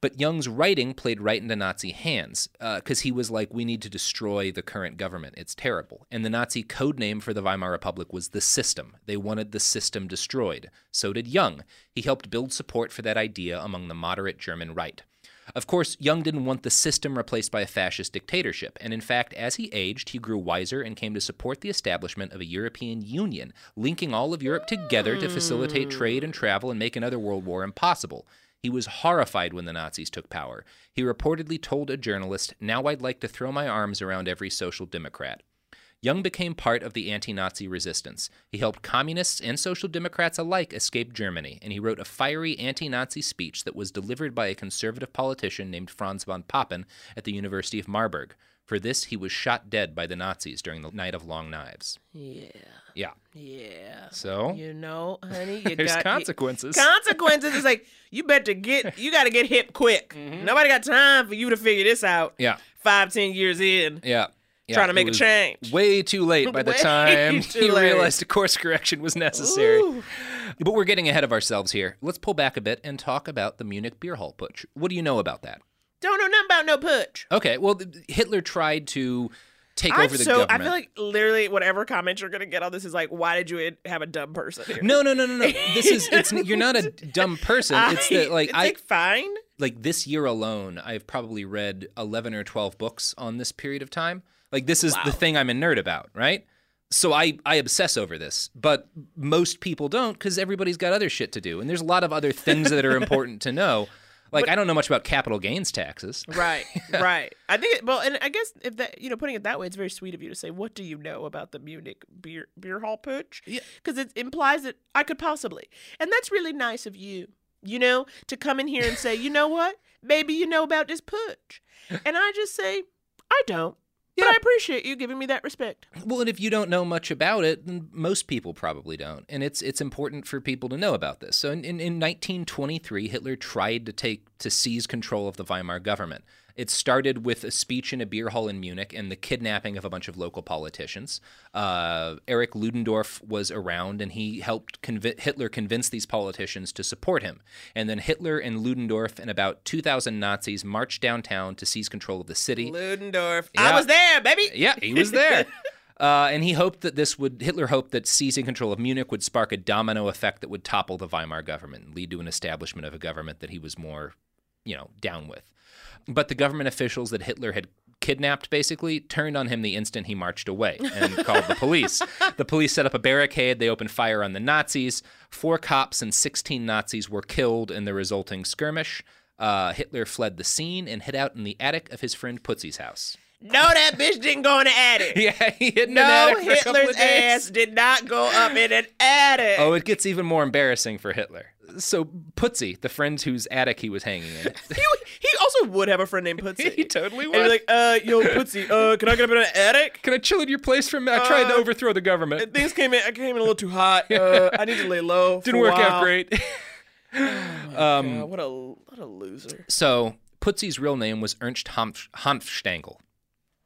But Jung's writing played right into Nazi hands because he was like, we need to destroy the current government. It's terrible. And the Nazi codename for the Weimar Republic was the system. They wanted the system destroyed. So did Jung. He helped build support for that idea among the moderate German right. Of course, Jung didn't want the system replaced by a fascist dictatorship, and in fact, as he aged, he grew wiser and came to support the establishment of a European Union, linking all of Europe together to facilitate trade and travel and make another world war impossible. He was horrified when the Nazis took power. He reportedly told a journalist, "Now I'd like to throw my arms around every social democrat." Jung became part of the anti-Nazi resistance. He helped communists and social democrats alike escape Germany, and he wrote a fiery anti-Nazi speech that was delivered by a conservative politician named Franz von Papen at the University of Marburg. For this, he was shot dead by the Nazis during the Night of Long Knives. Yeah. Yeah. Yeah. So? You know, honey, you there's consequences. Consequences. It's like, you got to get hip quick. Mm-hmm. Nobody got time for you to figure this out. Yeah. 5-10 years in. Yeah. Yeah, trying to make a change. Way too late by the time he realized a course correction was necessary. Ooh. But we're getting ahead of ourselves here. Let's pull back a bit and talk about the Munich beer hall putsch. What do you know about that? Don't know nothing about no putsch. Okay, well, Hitler tried to take over the government. I feel like literally whatever comment you're going to get on this is like, why did you have a dumb person here? No. You're not a dumb person. Fine. Like this year alone, I've probably read 11 or 12 books on this period of time. Like, this is the thing I'm a nerd about, right? So I obsess over this, but most people don't because everybody's got other shit to do. And there's a lot of other things that are important to know. Like, I don't know much about capital gains taxes. Right, right. I think, and I guess if that, putting it that way, it's very sweet of you to say, what do you know about the Munich beer hall putsch? Yeah. Because it implies that I could possibly. And that's really nice of you, to come in here and say, you know what? Maybe you know about this putsch. And I just say, I don't. Yeah. But I appreciate you giving me that respect. Well, and if you don't know much about it, then most people probably don't. And it's important for people to know about this. So in 1923, Hitler tried to seize control of the Weimar government. It started with a speech in a beer hall in Munich and the kidnapping of a bunch of local politicians. Erich Ludendorff was around, and he helped Hitler convince these politicians to support him. And then Hitler and Ludendorff and about 2,000 Nazis marched downtown to seize control of the city. Ludendorff. Yeah. I was there, baby. Yeah, he was there. And he hoped that Hitler hoped that seizing control of Munich would spark a domino effect that would topple the Weimar government and lead to an establishment of a government that he was more, down with. But the government officials that Hitler had kidnapped, basically, turned on him the instant he marched away and called the police. The police set up a barricade. They opened fire on the Nazis. 4 cops and 16 Nazis were killed in the resulting skirmish. Hitler fled the scene and hid out in the attic of his friend Putzi's house. No, that bitch didn't go in the attic. Yeah, he hid in an attic for a couple of days. Hitler's ass did not go up in an attic. Oh, it gets even more embarrassing for Hitler. So Putzi, the friend whose attic he was hanging in. He also would have a friend named Putzi. He totally would. And he's like, yo, Putzi, can I get up in an attic? Can I chill at your place for a minute? I tried to overthrow the government. Things came in. I came in a little too hot. I need to lay low. Didn't work out great. God, what a loser. So Putzi's real name was Ernst Hanfstaengl,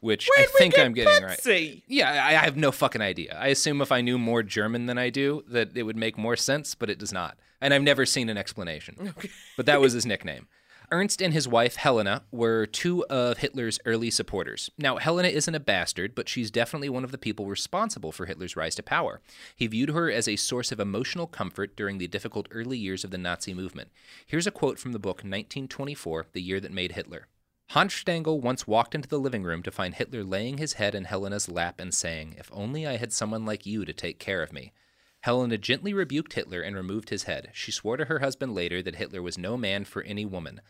which I think I'm getting right. Yeah, I have no fucking idea. I assume if I knew more German than I do, that it would make more sense, but it does not. And I've never seen an explanation. Okay. But that was his nickname. Ernst and his wife, Helena, were two of Hitler's early supporters. Now, Helena isn't a bastard, but she's definitely one of the people responsible for Hitler's rise to power. He viewed her as a source of emotional comfort during the difficult early years of the Nazi movement. Here's a quote from the book 1924, The Year That Made Hitler. Hanfstaengl once walked into the living room to find Hitler laying his head in Helena's lap and saying, "If only I had someone like you to take care of me." Helena gently rebuked Hitler and removed his head. She swore to her husband later that Hitler was no man for any woman.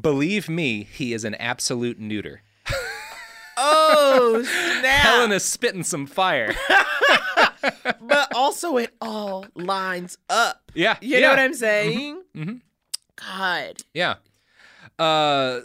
Believe me, he is an absolute neuter. Oh, snap. Helena's spitting some fire. But also it all lines up. Yeah. You know what I'm saying? Mm-hmm. Mm-hmm. God. Yeah.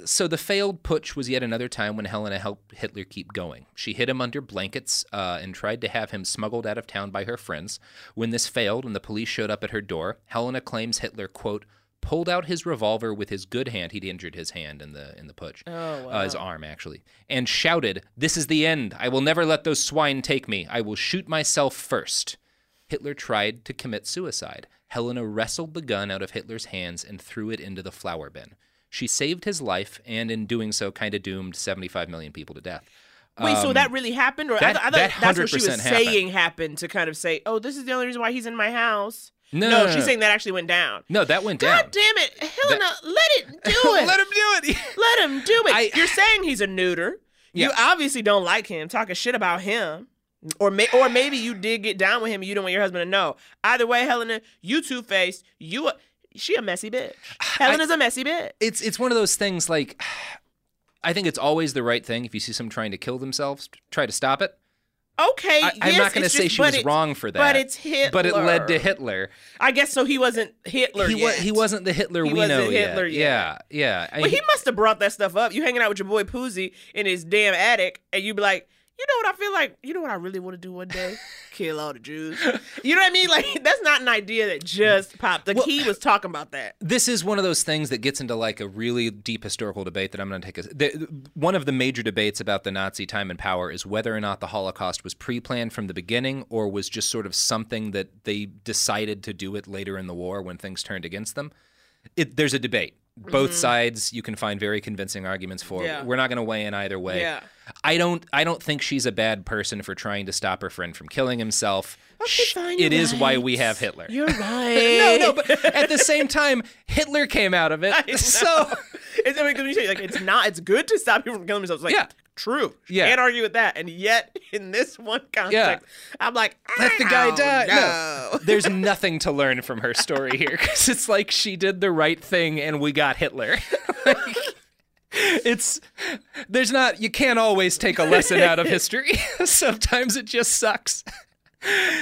So the failed putsch was yet another time when Helena helped Hitler keep going. She hid him under blankets and tried to have him smuggled out of town by her friends. When this failed and the police showed up at her door, Helena claims Hitler, quote, pulled out his revolver with his good hand. He'd injured his hand in the putsch. Oh, wow. His arm, actually. And shouted, "This is the end. I will never let those swine take me. I will shoot myself first." Hitler tried to commit suicide. Helena wrestled the gun out of Hitler's hands and threw it into the flour bin. She saved his life, and in doing so, kind of doomed 75 million people to death. Wait, so that really happened? Or I thought that's what she was saying happened to kind of say, oh, this is the only reason why he's in my house. No, she's saying that actually went down. No, that went down. God damn it. Helena, let him do it. You're saying he's a neuter. Yeah. You obviously don't like him, talking shit about him. Or maybe you did get down with him and you don't want your husband to know. Either way, Helena, you two-faced, She a messy bitch. Helena's a messy bitch. It's one of those things, like, I think it's always the right thing if you see someone trying to kill themselves, try to stop it. Okay, I'm not going to say she was wrong for that. But it's Hitler. But it led to Hitler. I guess so he wasn't Hitler yet. He wasn't the Hitler we know yet. He wasn't Hitler yet. Yeah. But he must have brought that stuff up. You hanging out with your boy Poozy in his damn attic, and you be like, you know what I feel like? You know what I really want to do one day? Kill all the Jews. You know what I mean? Like, that's not an idea that just popped. Like, he was talking about that. This is one of those things that gets into, like, a really deep historical debate that I'm going to take. One of the major debates about the Nazi time and power is whether or not the Holocaust was pre-planned from the beginning or was just sort of something that they decided to do it later in the war when things turned against them. There's a debate. Both sides you can find very convincing arguments for. Yeah. We're not going to weigh in either way. Yeah. I don't think she's a bad person for trying to stop her friend from killing himself. It is why we have Hitler. You're right. no, but at the same time, Hitler came out of it. It's good to stop people from killing themselves. Like, yeah. True. Yeah. Can't argue with that. And yet, in this one context, I'm like, let the guy die. No. There's nothing to learn from her story here because it's like she did the right thing and we got Hitler. Like, you can't always take a lesson out of history. Sometimes it just sucks.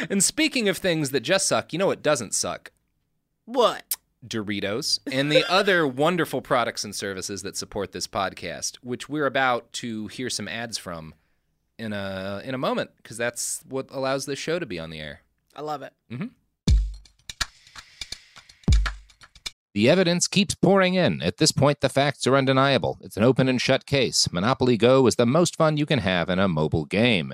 And speaking of things that just suck, you know what doesn't suck? What? Doritos, and the other wonderful products and services that support this podcast, which we're about to hear some ads from in a moment, because that's what allows this show to be on the air. I love it. Mm-hmm. The evidence keeps pouring in. At this point, the facts are undeniable. It's an open and shut case. Monopoly Go is the most fun you can have in a mobile game.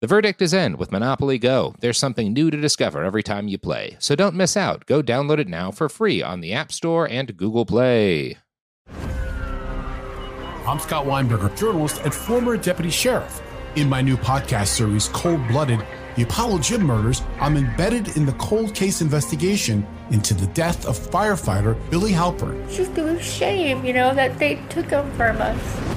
The verdict is in with Monopoly Go. There's something new to discover every time you play. So don't miss out. Go download it now for free on the App Store and Google Play. I'm Scott Weinberger, journalist and former deputy sheriff. In my new podcast series, Cold-Blooded, The Apollo Gym Murders, I'm embedded in the cold case investigation into the death of firefighter Billy Halpert. It's just a shame, you know, that they took him from us.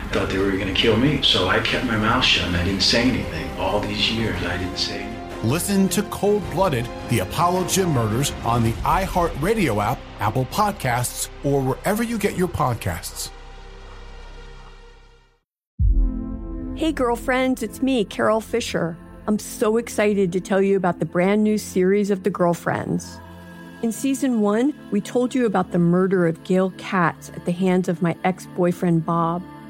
I thought they were going to kill me, so I kept my mouth shut and I didn't say anything. All these years, I didn't say anything. Listen to Cold-Blooded, The Apollo Gym Murders on the iHeartRadio app, Apple Podcasts, or wherever you get your podcasts. Hey, girlfriends, it's me, Carol Fisher. I'm so excited to tell you about the brand new series of The Girlfriends. In season 1, we told you about the murder of Gail Katz at the hands of my ex-boyfriend, Bob.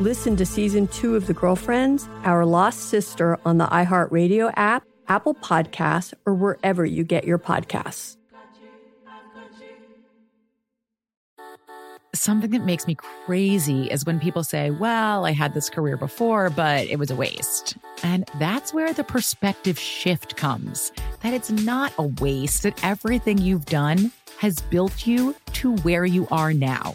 Listen to season 2 of The Girlfriends, Our Lost Sister on the iHeartRadio app, Apple Podcasts, or wherever you get your podcasts. Something that makes me crazy is when people say, well, I had this career before, but it was a waste. And that's where the perspective shift comes, that it's not a waste, that everything you've done has built you to where you are now.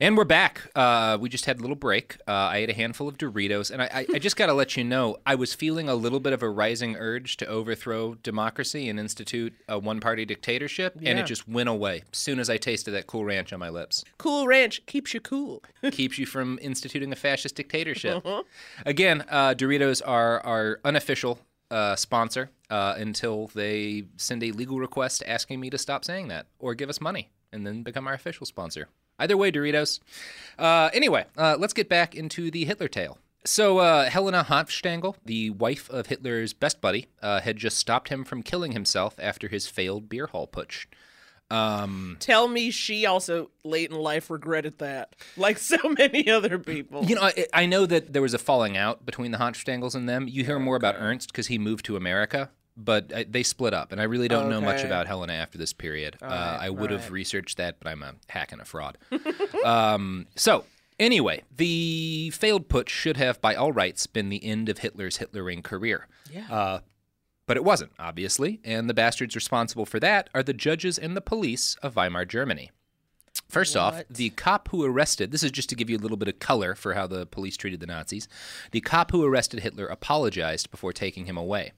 And we're back. We just had a little break. I ate a handful of Doritos. And I just got to let you know, I was feeling a little bit of a rising urge to overthrow democracy and institute a one-party dictatorship. Yeah. And it just went away as soon as I tasted that Cool Ranch on my lips. Cool Ranch keeps you cool. Keeps you from instituting a fascist dictatorship. Uh-huh. Again, Doritos are our unofficial sponsor until they send a legal request asking me to stop saying that or give us money and then become our official sponsor. Either way, Doritos. Anyway, let's get back into the Hitler tale. So Helena Hanfstaengl, the wife of Hitler's best buddy, had just stopped him from killing himself after his failed beer hall putsch. Tell me she also, late in life, regretted that, like so many other people. You know, I know that there was a falling out between the Hanfstaengls and them. You hear more about Ernst because he moved to America. But they split up, and I really don't know much about Helena after this period. I would have researched that, but I'm a hack and a fraud. Anyway, the failed putsch should have, by all rights, been the end of Hitler's Hitlering career. Yeah. But it wasn't, obviously, and the bastards responsible for that are the judges and the police of Weimar, Germany. First off, the cop who arrested, this is just to give you a little bit of color for how the police treated the Nazis, the cop who arrested Hitler apologized before taking him away.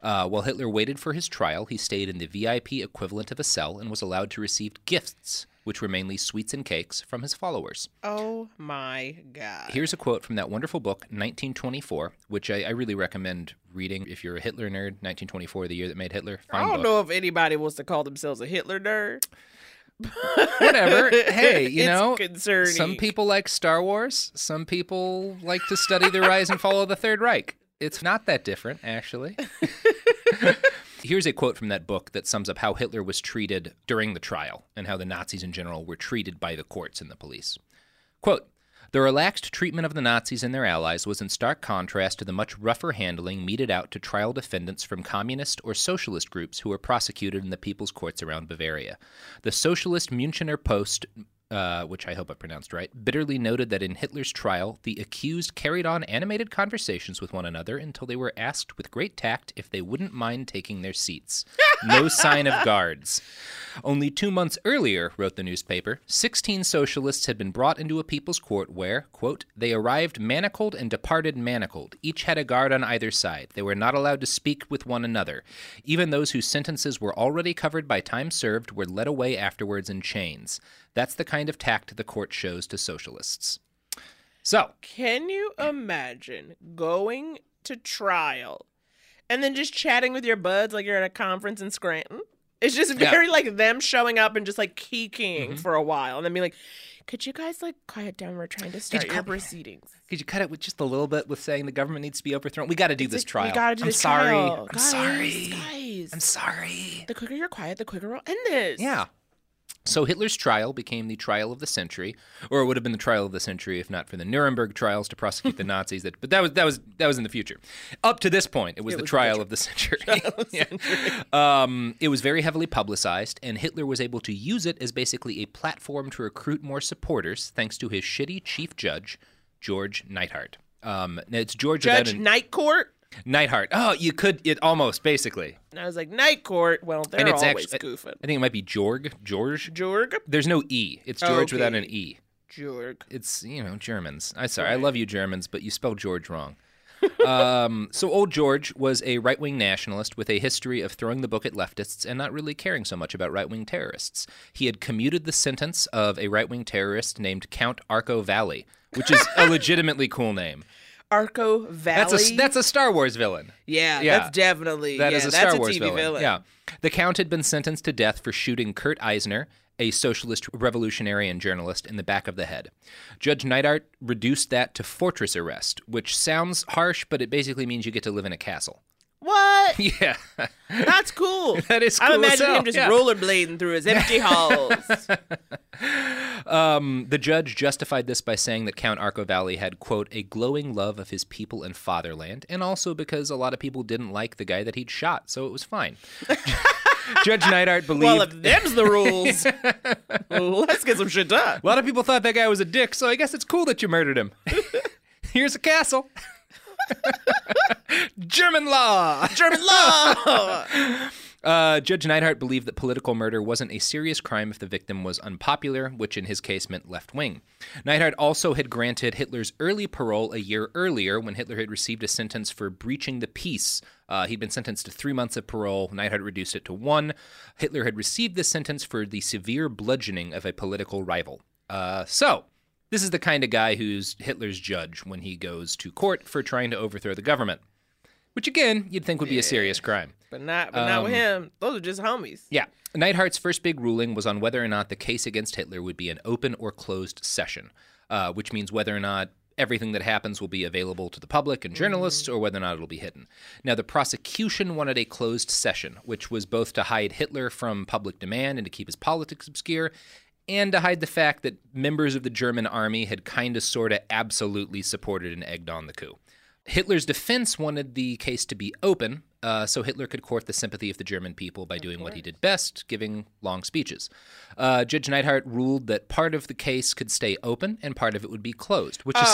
While Hitler waited for his trial, he stayed in the VIP equivalent of a cell and was allowed to receive gifts which were mainly sweets and cakes from his followers. Oh my God. Here's a quote from that wonderful book, 1924, which I really recommend reading if you're a Hitler nerd. 1924, The Year That Made Hitler. Fine I don't book. Know if anybody wants to call themselves a Hitler nerd. Whatever. Hey, you know, concerning. Some people like Star Wars. Some people like to study the rise and fall of the Third Reich. It's not that different, actually. Here's a quote from that book that sums up how Hitler was treated during the trial and how the Nazis in general were treated by the courts and the police. Quote, "The relaxed treatment of the Nazis and their allies was in stark contrast to the much rougher handling meted out to trial defendants from communist or socialist groups who were prosecuted in the people's courts around Bavaria. The socialist Münchener Post, which I hope I pronounced right, bitterly noted that in Hitler's trial, the accused carried on animated conversations with one another until they were asked with great tact if they wouldn't mind taking their seats. No sign of guards. Only 2 months earlier," wrote the newspaper, 16 socialists had been brought into a people's court where, quote, "they arrived manacled and departed manacled. Each had a guard on either side. They were not allowed to speak with one another. Even those whose sentences were already covered by time served were led away afterwards in chains. That's the kind of tact the court shows to socialists." So, can you imagine going to trial and then just chatting with your buds like you're at a conference in Scranton? It's just very like them showing up and just like kikiing for a while and then being like, could you guys like quiet down? We're trying to start your proceedings. Could you cut it with just a little bit with saying the government needs to be overthrown? We got to do this trial. We got to do this trial. I'm sorry. Guys. I'm sorry. The quicker you're quiet, the quicker we'll end this. Yeah. So Hitler's trial became the trial of the century, or it would have been the trial of the century if not for the Nuremberg trials to prosecute the Nazis. But that was in the future. Up to this point, it was the trial of the century. It was very heavily publicized, and Hitler was able to use it as basically a platform to recruit more supporters, thanks to his shitty chief judge, George Neidhart. It's George Neidhart. Neidhart. Oh, you could, it almost, basically. And I was like, Night Court? Well, they're always goofing. I think it might be Georg? There's no E. It's George without an E. Georg. It's, you know, Germans. I'm sorry. Right. I love you Germans, but you spelled George wrong. So old George was a right-wing nationalist with a history of throwing the book at leftists and not really caring so much about right-wing terrorists. He had commuted the sentence of a right-wing terrorist named Count Arco Valley, which is a legitimately cool name. Arco Valley. That's a Star Wars villain. Yeah. That's a Star Wars TV villain. Yeah. The Count had been sentenced to death for shooting Kurt Eisner, a socialist revolutionary and journalist, in the back of the head. Judge Neidhart reduced that to fortress arrest, which sounds harsh, but it basically means you get to live in a castle. What? Yeah. That's cool. That is cool. I'm imagining him just rollerblading through his empty halls. The judge justified this by saying that Count Arco Valley had, quote, a glowing love of his people and fatherland, and also because a lot of people didn't like the guy that he'd shot, so it was fine. Judge Neidhart believed... Well, if them's the rules, let's get some shit done. A lot of people thought that guy was a dick, so I guess it's cool that you murdered him. Here's a castle. German law! Judge Neidhart believed that political murder wasn't a serious crime if the victim was unpopular, which in his case meant left-wing. Neidhart also had granted Hitler's early parole a year earlier when Hitler had received a sentence for breaching the peace. He'd been sentenced to 3 months of parole. Neidhart reduced it to 1. Hitler had received this sentence for the severe bludgeoning of a political rival. This is the kind of guy who's Hitler's judge when he goes to court for trying to overthrow the government, which, again, you'd think would be a serious crime. But not with him. Those are just homies. Yeah. Neidhart's first big ruling was on whether or not the case against Hitler would be an open or closed session, which means whether or not everything that happens will be available to the public and journalists or whether or not it'll be hidden. Now, the prosecution wanted a closed session, which was both to hide Hitler from public demand and to keep his politics obscure, and to hide the fact that members of the German army had kind of, sort of, absolutely supported and egged on the coup. Hitler's defense wanted the case to be open, so Hitler could court the sympathy of the German people by doing what he did best, giving long speeches. Judge Neidhart ruled that part of the case could stay open and part of it would be closed, which is...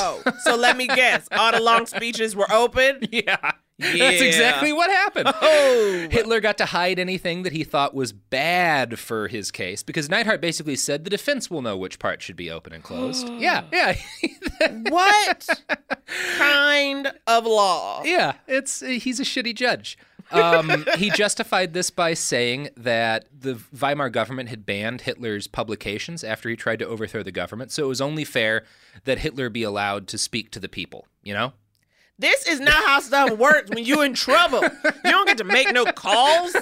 so let me guess. All the long speeches were open? Yeah. That's exactly what happened. Oh. Hitler got to hide anything that he thought was bad for his case because Neidhart basically said the defense will know which part should be open and closed. Yeah. What kind of law? Yeah, he's a shitty judge. He justified this by saying that the Weimar government had banned Hitler's publications after he tried to overthrow the government, so it was only fair that Hitler be allowed to speak to the people, you know? This is not how stuff works when you're in trouble. You don't get to make no calls.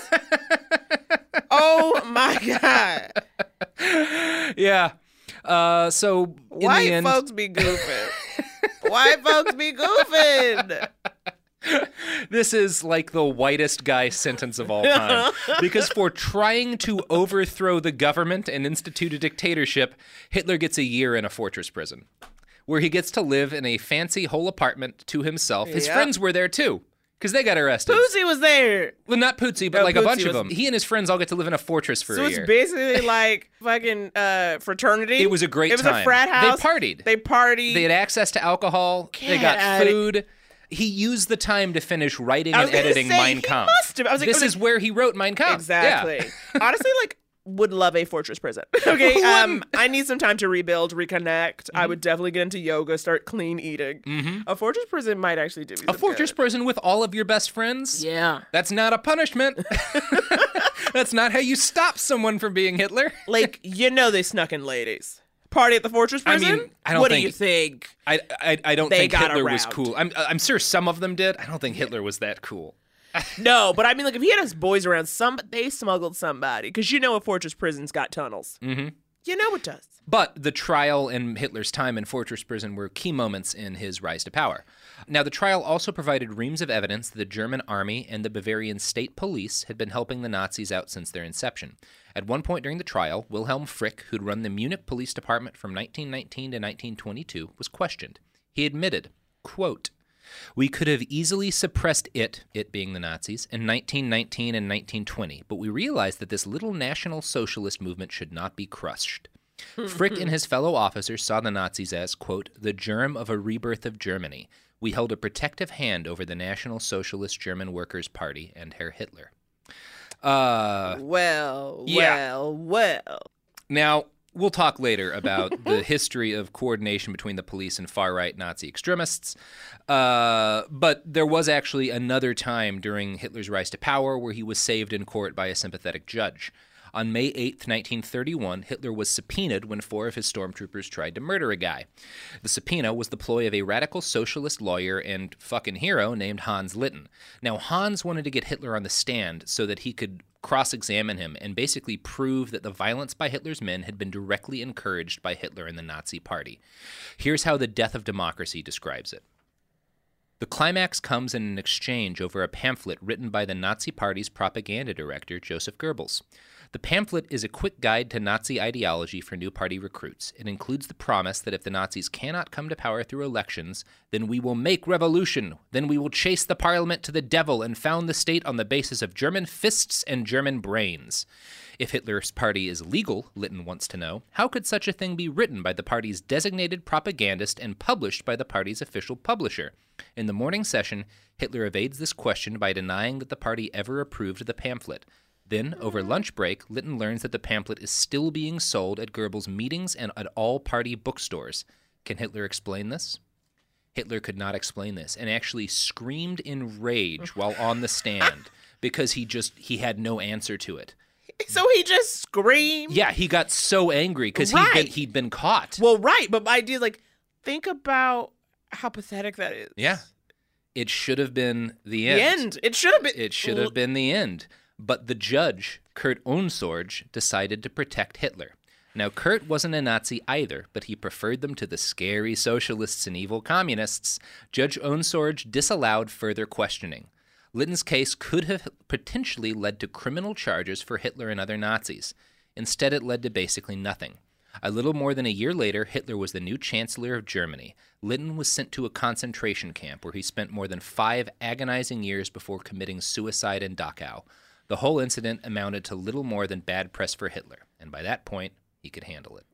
Oh, my God. Yeah. So white in the folks end... be goofing. White folks be goofing. This is like the whitest guy sentence of all time. Because for trying to overthrow the government and institute a dictatorship, Hitler gets a year in a fortress prison, where he gets to live in a fancy whole apartment to himself. His friends were there, too, because they got arrested. Pootsie was there. Well, not Pootsie, but like Pootsie, a bunch of them. He and his friends all get to live in a fortress for a year. So it's basically like fucking fraternity. It was a great time. It was a frat house. They partied. They had access to alcohol. They got food. He used the time to finish writing and editing Mein Kampf. This is where he wrote Mein Kampf. Exactly. Yeah. Honestly, like, would love a fortress prison. Okay, I need some time to rebuild, reconnect. Mm-hmm. I would definitely get into yoga, start clean eating. Mm-hmm. A fortress prison might actually do a fortress prison with all of your best friends? Yeah. That's not a punishment. That's not how you stop someone from being Hitler. Like, you know they snuck in ladies. Party at the fortress prison? I mean, what do you think? I don't think Hitler was cool. I'm sure some of them did. I don't think Hitler was that cool. No, but I mean, like, if he had his boys around, they smuggled somebody. Because you know a fortress prison's got tunnels. Mm-hmm. You know it does. But the trial and Hitler's time in fortress prison were key moments in his rise to power. Now, the trial also provided reams of evidence that the German army and the Bavarian state police had been helping the Nazis out since their inception. At one point during the trial, Wilhelm Frick, who'd run the Munich Police Department from 1919 to 1922, was questioned. He admitted, quote, "We could have easily suppressed it being the Nazis, in 1919 and 1920, but we realized that this little national socialist movement should not be crushed." Frick and his fellow officers saw the Nazis as, quote, "the germ of a rebirth of Germany. We held a protective hand over the National Socialist German Workers' Party and Herr Hitler." Well. Now, we'll talk later about the history of coordination between the police and far-right Nazi extremists. But there was actually another time during Hitler's rise to power where he was saved in court by a sympathetic judge. On May 8th, 1931, Hitler was subpoenaed when four of his stormtroopers tried to murder a guy. The subpoena was the ploy of a radical socialist lawyer and fucking hero named Hans Litten. Now, Hans wanted to get Hitler on the stand so that he could cross-examine him and basically prove that the violence by Hitler's men had been directly encouraged by Hitler and the Nazi Party. Here's how The Death of Democracy describes it. The climax comes in an exchange over a pamphlet written by the Nazi Party's propaganda director, Joseph Goebbels. The pamphlet is a quick guide to Nazi ideology for new party recruits. It includes the promise that if the Nazis cannot come to power through elections, then we will make revolution, then we will chase the parliament to the devil and found the state on the basis of German fists and German brains. If Hitler's party is legal, Litten wants to know, how could such a thing be written by the party's designated propagandist and published by the party's official publisher? In the morning session, Hitler evades this question by denying that the party ever approved the pamphlet. Then, over lunch break, Litten learns that the pamphlet is still being sold at Goebbels' meetings and at all party bookstores. Can Hitler explain this? Hitler could not explain this and actually screamed in rage while on the stand because he had no answer to it. So he just screamed? Yeah, he got so angry because he'd been caught. Well, right, but my idea is like, think about how pathetic that is. Yeah. It should have been the end. It should have been the end. But the judge, Kurt Unsorge, decided to protect Hitler. Now, Kurt wasn't a Nazi either, but he preferred them to the scary socialists and evil communists. Judge Unsorge disallowed further questioning. Litten's case could have potentially led to criminal charges for Hitler and other Nazis. Instead, it led to basically nothing. A little more than a year later, Hitler was the new Chancellor of Germany. Litten was sent to a concentration camp where he spent more than 5 agonizing years before committing suicide in Dachau. The whole incident amounted to little more than bad press for Hitler, and by that point, he could handle it.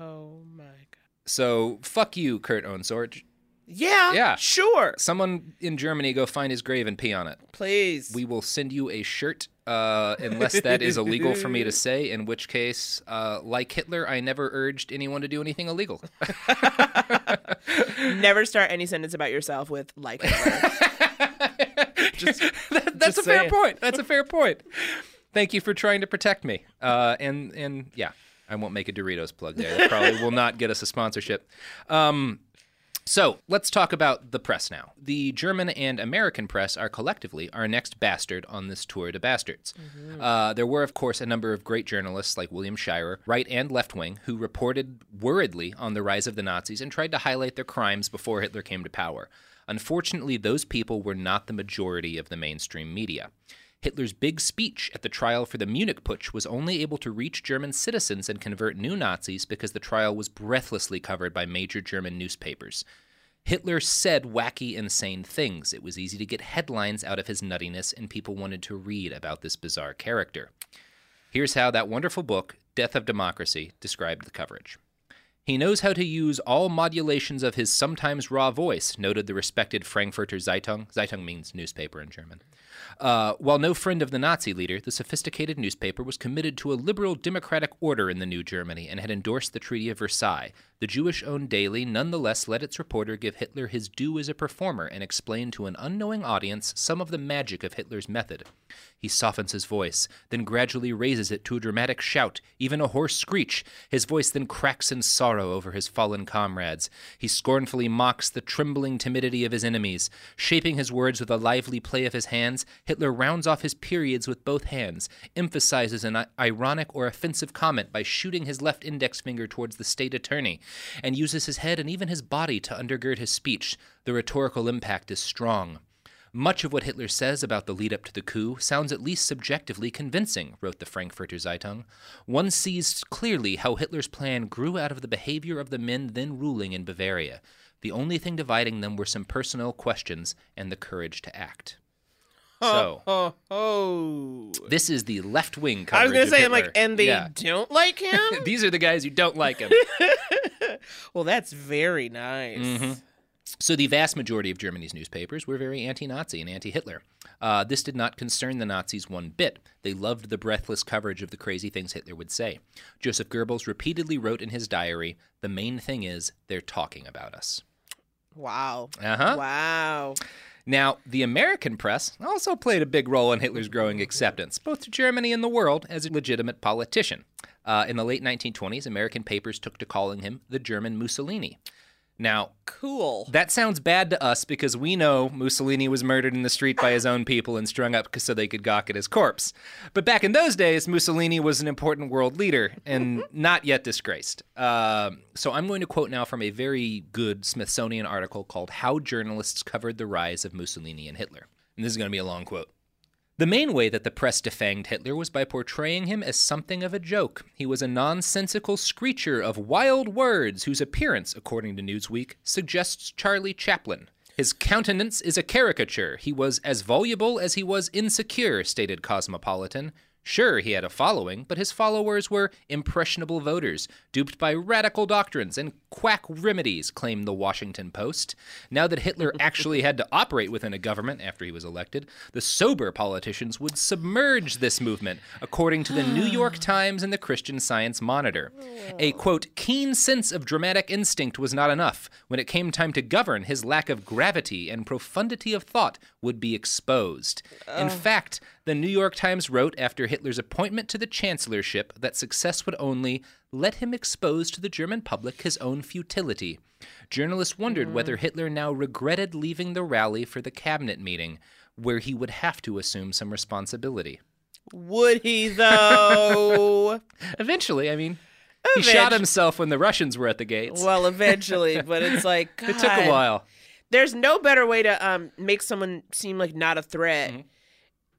Oh, my God. So, fuck you, Kurt Unsorge. Yeah, sure. Someone in Germany go find his grave and pee on it. Please. We will send you a shirt, unless that is illegal for me to say, in which case, like Hitler, I never urged anyone to do anything illegal. Never start any sentence about yourself with, like Hitler. That's a fair point. That's a fair point. Thank you for trying to protect me. And yeah, I won't make a Doritos plug there. That probably will not get us a sponsorship. So let's talk about the press now. The German and American press are collectively our next bastard on this tour de bastards. Mm-hmm. There were, of course, a number of great journalists like William Shirer, right and left wing, who reported worriedly on the rise of the Nazis and tried to highlight their crimes before Hitler came to power. Unfortunately, those people were not the majority of the mainstream media. Hitler's big speech at the trial for the Munich Putsch was only able to reach German citizens and convert new Nazis because the trial was breathlessly covered by major German newspapers. Hitler said wacky, insane things. It was easy to get headlines out of his nuttiness, and people wanted to read about this bizarre character. Here's how that wonderful book, Death of Democracy, described the coverage. He knows how to use all modulations of his sometimes raw voice, noted the respected Frankfurter Zeitung. Zeitung means newspaper in German. While no friend of the Nazi leader, the sophisticated newspaper was committed to a liberal democratic order in the New Germany and had endorsed the Treaty of Versailles. The Jewish-owned daily nonetheless let its reporter give Hitler his due as a performer and explain to an unknowing audience some of the magic of Hitler's method. He softens his voice, then gradually raises it to a dramatic shout, even a hoarse screech. His voice then cracks in sorrow over his fallen comrades. He scornfully mocks the trembling timidity of his enemies. Shaping his words with a lively play of his hands, Hitler rounds off his periods with both hands, emphasizes an ironic or offensive comment by shooting his left index finger towards the state attorney, and uses his head and even his body to undergird his speech. The rhetorical impact is strong. Much of what Hitler says about the lead-up to the coup sounds at least subjectively convincing, wrote the Frankfurter Zeitung. One sees clearly how Hitler's plan grew out of the behavior of the men then ruling in Bavaria. The only thing dividing them were some personal questions and the courage to act. So, this is the left-wing coverage. I was going to say, I'm like, and they don't like him? These are the guys who don't like him. Well, that's very nice. Mm-hmm. So the vast majority of Germany's newspapers were very anti-Nazi and anti-Hitler. This did not concern the Nazis one bit. They loved the breathless coverage of the crazy things Hitler would say. Joseph Goebbels repeatedly wrote in his diary, "The main thing is they're talking about us." Wow. Uh-huh. Wow. Now, the American press also played a big role in Hitler's growing acceptance, both to Germany and the world, as a legitimate politician. In the late 1920s, American papers took to calling him the German Mussolini. Now, cool. That sounds bad to us because we know Mussolini was murdered in the street by his own people and strung up so they could gawk at his corpse. But back in those days, Mussolini was an important world leader and not yet disgraced. So I'm going to quote now from a very good Smithsonian article called How Journalists Covered the Rise of Mussolini and Hitler. And this is going to be a long quote. The main way that the press defanged Hitler was by portraying him as something of a joke. He was a nonsensical screecher of wild words whose appearance, according to Newsweek, suggests Charlie Chaplin. His countenance is a caricature. He was as voluble as he was insecure, stated Cosmopolitan. Sure, he had a following, but his followers were impressionable voters, duped by radical doctrines and quack remedies, claimed the Washington Post. Now that Hitler actually had to operate within a government after he was elected, the sober politicians would submerge this movement, according to the New York Times and the Christian Science Monitor. A, quote, keen sense of dramatic instinct was not enough. When it came time to govern, his lack of gravity and profundity of thought would be exposed. In fact, the New York Times wrote after Hitler's appointment to the chancellorship that success would only let him expose to the German public his own futility. Journalists wondered whether Hitler now regretted leaving the rally for the cabinet meeting, where he would have to assume some responsibility. Would he, though? Eventually, I mean, he shot himself when the Russians were at the gates. Well, eventually, but it's like, God, it took a while. There's no better way to make someone seem like not a threat. Mm-hmm.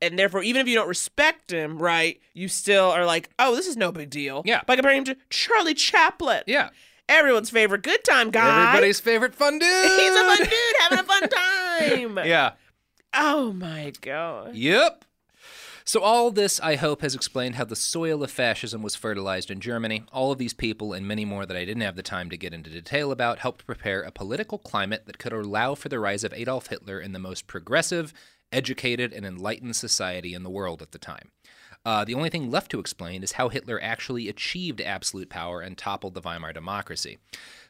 And therefore, even if you don't respect him, right, you still are like, oh, this is no big deal. Yeah. By comparing him to Charlie Chaplin. Yeah. Everyone's favorite good time guy. Everybody's favorite fun dude. He's a fun dude having a fun time. Yeah. Oh, my God. Yep. So all this, I hope, has explained how the soil of fascism was fertilized in Germany. All of these people, and many more that I didn't have the time to get into detail about, helped prepare a political climate that could allow for the rise of Adolf Hitler in the most progressive, educated, and enlightened society in the world at the time. The only thing left to explain is how Hitler actually achieved absolute power and toppled the Weimar democracy.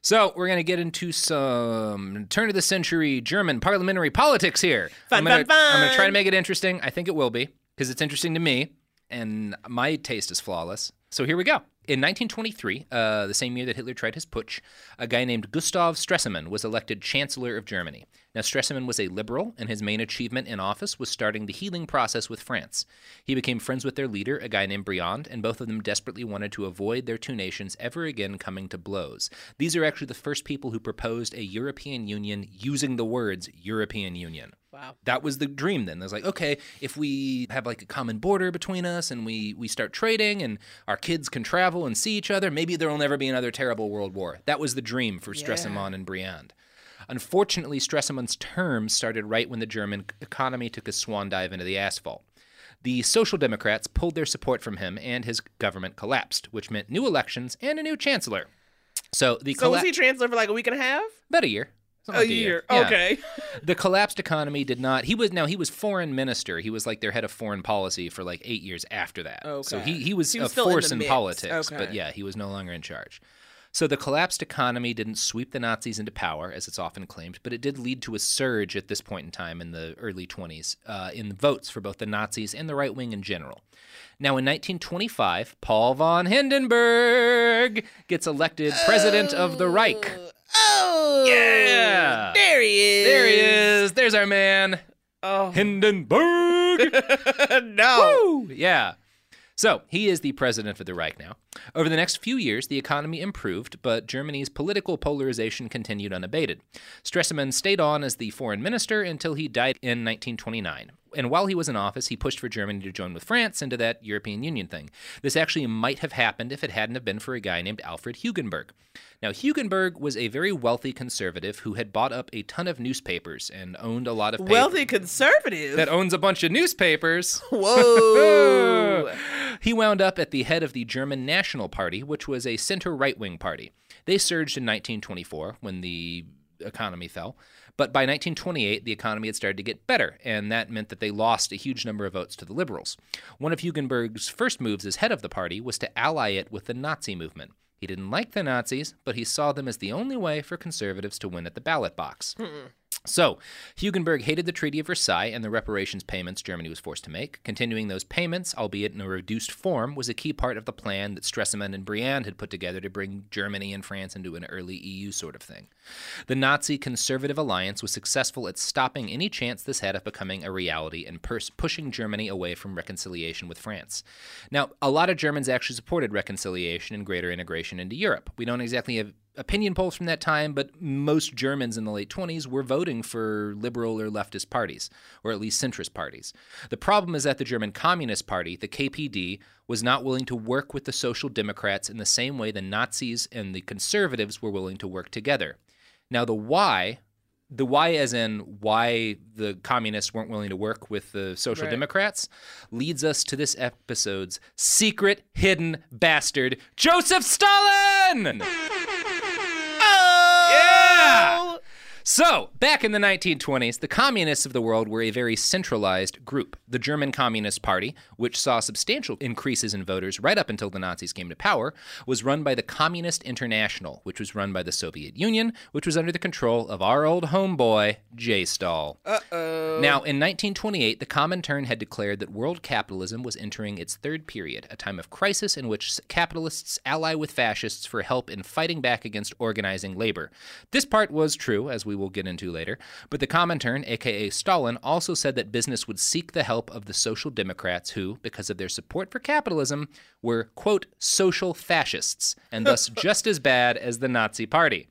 So we're going to get into some turn-of-the-century German parliamentary politics here. I'm going to try to make it interesting. I think it will be, because it's interesting to me, and my taste is flawless. So here we go. In 1923, the same year that Hitler tried his putsch, a guy named Gustav Stresemann was elected Chancellor of Germany. Now, Stresemann was a liberal, and his main achievement in office was starting the healing process with France. He became friends with their leader, a guy named Briand, and both of them desperately wanted to avoid their two nations ever again coming to blows. These are actually the first people who proposed a European Union using the words European Union. Wow. That was the dream then. There's like, okay, if we have like a common border between us and we start trading and our kids can travel and see each other, maybe there will never be another terrible world war. That was the dream for Stresemann and Briand. Unfortunately, Stresemann's term started right when the German economy took a swan dive into the asphalt. The Social Democrats pulled their support from him and his government collapsed, which meant new elections and a new chancellor. So was he chancellor for like a week and a half? About a year. A year. Yeah. Okay. The collapsed economy did not. He was foreign minister. He was like their head of foreign policy for like 8 years after that. Okay. So he was a force in politics, okay. But yeah, he was no longer in charge. So the collapsed economy didn't sweep the Nazis into power, as it's often claimed, but it did lead to a surge at this point in time in the early 20s in votes for both the Nazis and the right wing in general. Now, in 1925, Paul von Hindenburg gets elected president of the Reich. Oh! Yeah! There he is! There he is! There's our man! Oh. Hindenburg! No! Woo! Yeah. So, he is the president of the Reich now. Over the next few years, the economy improved, but Germany's political polarization continued unabated. Stresemann stayed on as the foreign minister until he died in 1929. And while he was in office, he pushed for Germany to join with France into that European Union thing. This actually might have happened if it hadn't have been for a guy named Alfred Hugenberg. Now, Hugenberg was a very wealthy conservative who had bought up a ton of newspapers and owned a lot of papers. Wealthy conservative? That owns a bunch of newspapers. Whoa! He wound up at the head of the German National Party, which was a center-right-wing party. They surged in 1924 when the economy fell. But by 1928, the economy had started to get better, and that meant that they lost a huge number of votes to the liberals. One of Hugenberg's first moves as head of the party was to ally it with the Nazi movement. He didn't like the Nazis, but he saw them as the only way for conservatives to win at the ballot box. Mm-mm. So, Hugenberg hated the Treaty of Versailles and the reparations payments Germany was forced to make. Continuing those payments, albeit in a reduced form, was a key part of the plan that Stresemann and Briand had put together to bring Germany and France into an early EU sort of thing. The Nazi-conservative alliance was successful at stopping any chance this had of becoming a reality and pushing Germany away from reconciliation with France. Now, a lot of Germans actually supported reconciliation and greater integration into Europe. We don't exactly have opinion polls from that time, but most Germans in the late 20s were voting for liberal or leftist parties, or at least centrist parties. The problem is that the German Communist Party, the KPD, was not willing to work with the Social Democrats in the same way the Nazis and the conservatives were willing to work together. Now, the why as in why the communists weren't willing to work with the Social Democrats leads us to this episode's secret hidden bastard, Joseph Stalin! So, back in the 1920s, the communists of the world were a very centralized group. The German Communist Party, which saw substantial increases in voters right up until the Nazis came to power, was run by the Communist International, which was run by the Soviet Union, which was under the control of our old homeboy, J. Stal. Uh-oh. Now, in 1928, the Comintern had declared that world capitalism was entering its third period, a time of crisis in which capitalists ally with fascists for help in fighting back against organizing labor. This part was true, as we will get into later, but the Comintern, aka Stalin, also said that business would seek the help of the Social Democrats who, because of their support for capitalism, were, quote, social fascists, and thus just as bad as the Nazi Party.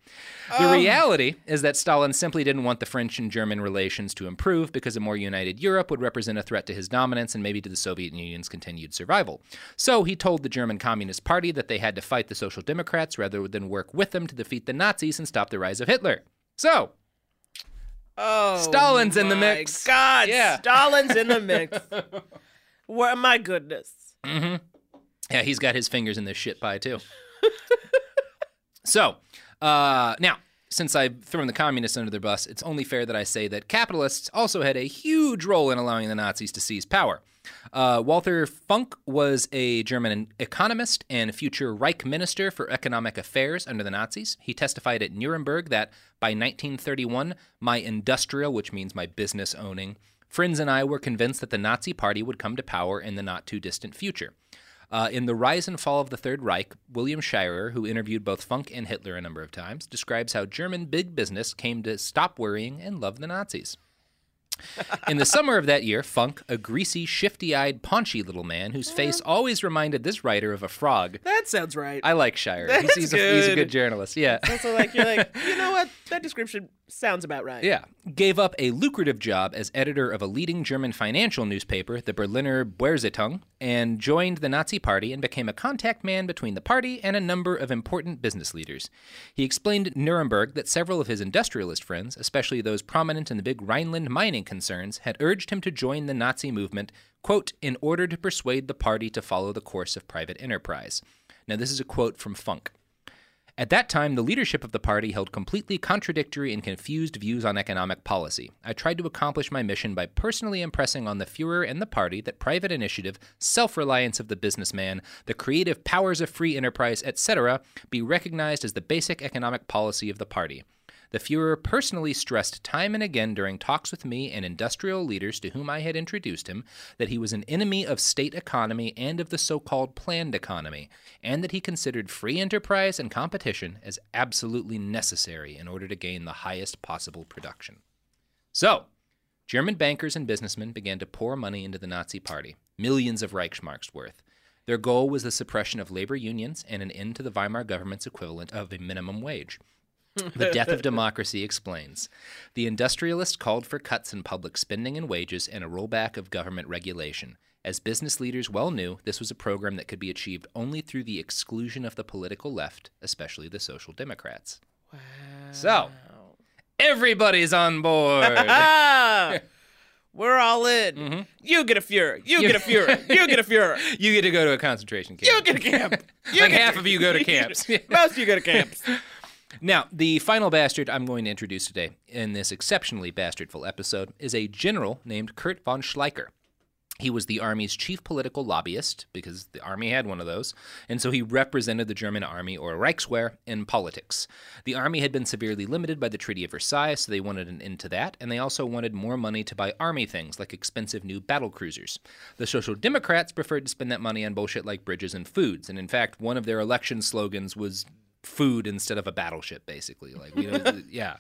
The reality is that Stalin simply didn't want the French and German relations to improve because a more united Europe would represent a threat to his dominance and maybe to the Soviet Union's continued survival. So he told the German Communist Party that they had to fight the Social Democrats rather than work with them to defeat the Nazis and stop the rise of Hitler. So, Stalin's in the mix. God, yeah. Stalin's in the mix. Well, my goodness. Mm-hmm. Yeah, he's got his fingers in this shit pie, too. So, now, since I've thrown the communists under their bus, it's only fair that I say that capitalists also had a huge role in allowing the Nazis to seize power. Walther Funk was a German economist and future Reich Minister for Economic Affairs under the Nazis. He testified at Nuremberg that by 1931, my industrial, which means my business owning, friends and I were convinced that the Nazi Party would come to power in the not too distant future. In The Rise and Fall of the Third Reich, William Shirer, who interviewed both Funk and Hitler a number of times, describes how German big business came to stop worrying and love the Nazis. In the summer of that year, Funk, a greasy, shifty-eyed, paunchy little man whose face always reminded this writer of a frog. That sounds right. I like Shirer. He's a good journalist. Yeah. It's also like, you're like, you know what? That description sounds about right. Yeah. Gave up a lucrative job as editor of a leading German financial newspaper, the Berliner Börse-Zeitung, and joined the Nazi Party and became a contact man between the party and a number of important business leaders. He explained at Nuremberg that several of his industrialist friends, especially those prominent in the big Rhineland mining concerns, had urged him to join the Nazi movement, quote, in order to persuade the party to follow the course of private enterprise. Now, this is a quote from Funk. At that time, the leadership of the party held completely contradictory and confused views on economic policy. I tried to accomplish my mission by personally impressing on the Fuhrer and the party that private initiative, self-reliance of the businessman, the creative powers of free enterprise, etc., be recognized as the basic economic policy of the party. The Fuhrer personally stressed time and again during talks with me and industrial leaders to whom I had introduced him that he was an enemy of state economy and of the so-called planned economy, and that he considered free enterprise and competition as absolutely necessary in order to gain the highest possible production. So, German bankers and businessmen began to pour money into the Nazi Party, millions of Reichsmarks worth. Their goal was the suppression of labor unions and an end to the Weimar government's equivalent of a minimum wage. The death of democracy explains. The industrialists called for cuts in public spending and wages and a rollback of government regulation. As business leaders well knew, this was a program that could be achieved only through the exclusion of the political left, especially the Social Democrats. Wow. So, everybody's on board. We're all in. Mm-hmm. You get a Fuhrer. You get a Fuhrer. You get a Fuhrer. You get to go to a concentration camp. You get a camp. You like half of you go to camps. Most of you go to camps. Now, the final bastard I'm going to introduce today in this exceptionally bastardful episode is a general named Kurt von Schleicher. He was the army's chief political lobbyist, because the army had one of those, and so he represented the German army, or Reichswehr, in politics. The army had been severely limited by the Treaty of Versailles, so they wanted an end to that, and they also wanted more money to buy army things, like expensive new battle cruisers. The Social Democrats preferred to spend that money on bullshit like bridges and foods, and in fact, one of their election slogans was food instead of a battleship, basically. Like, you know, yeah.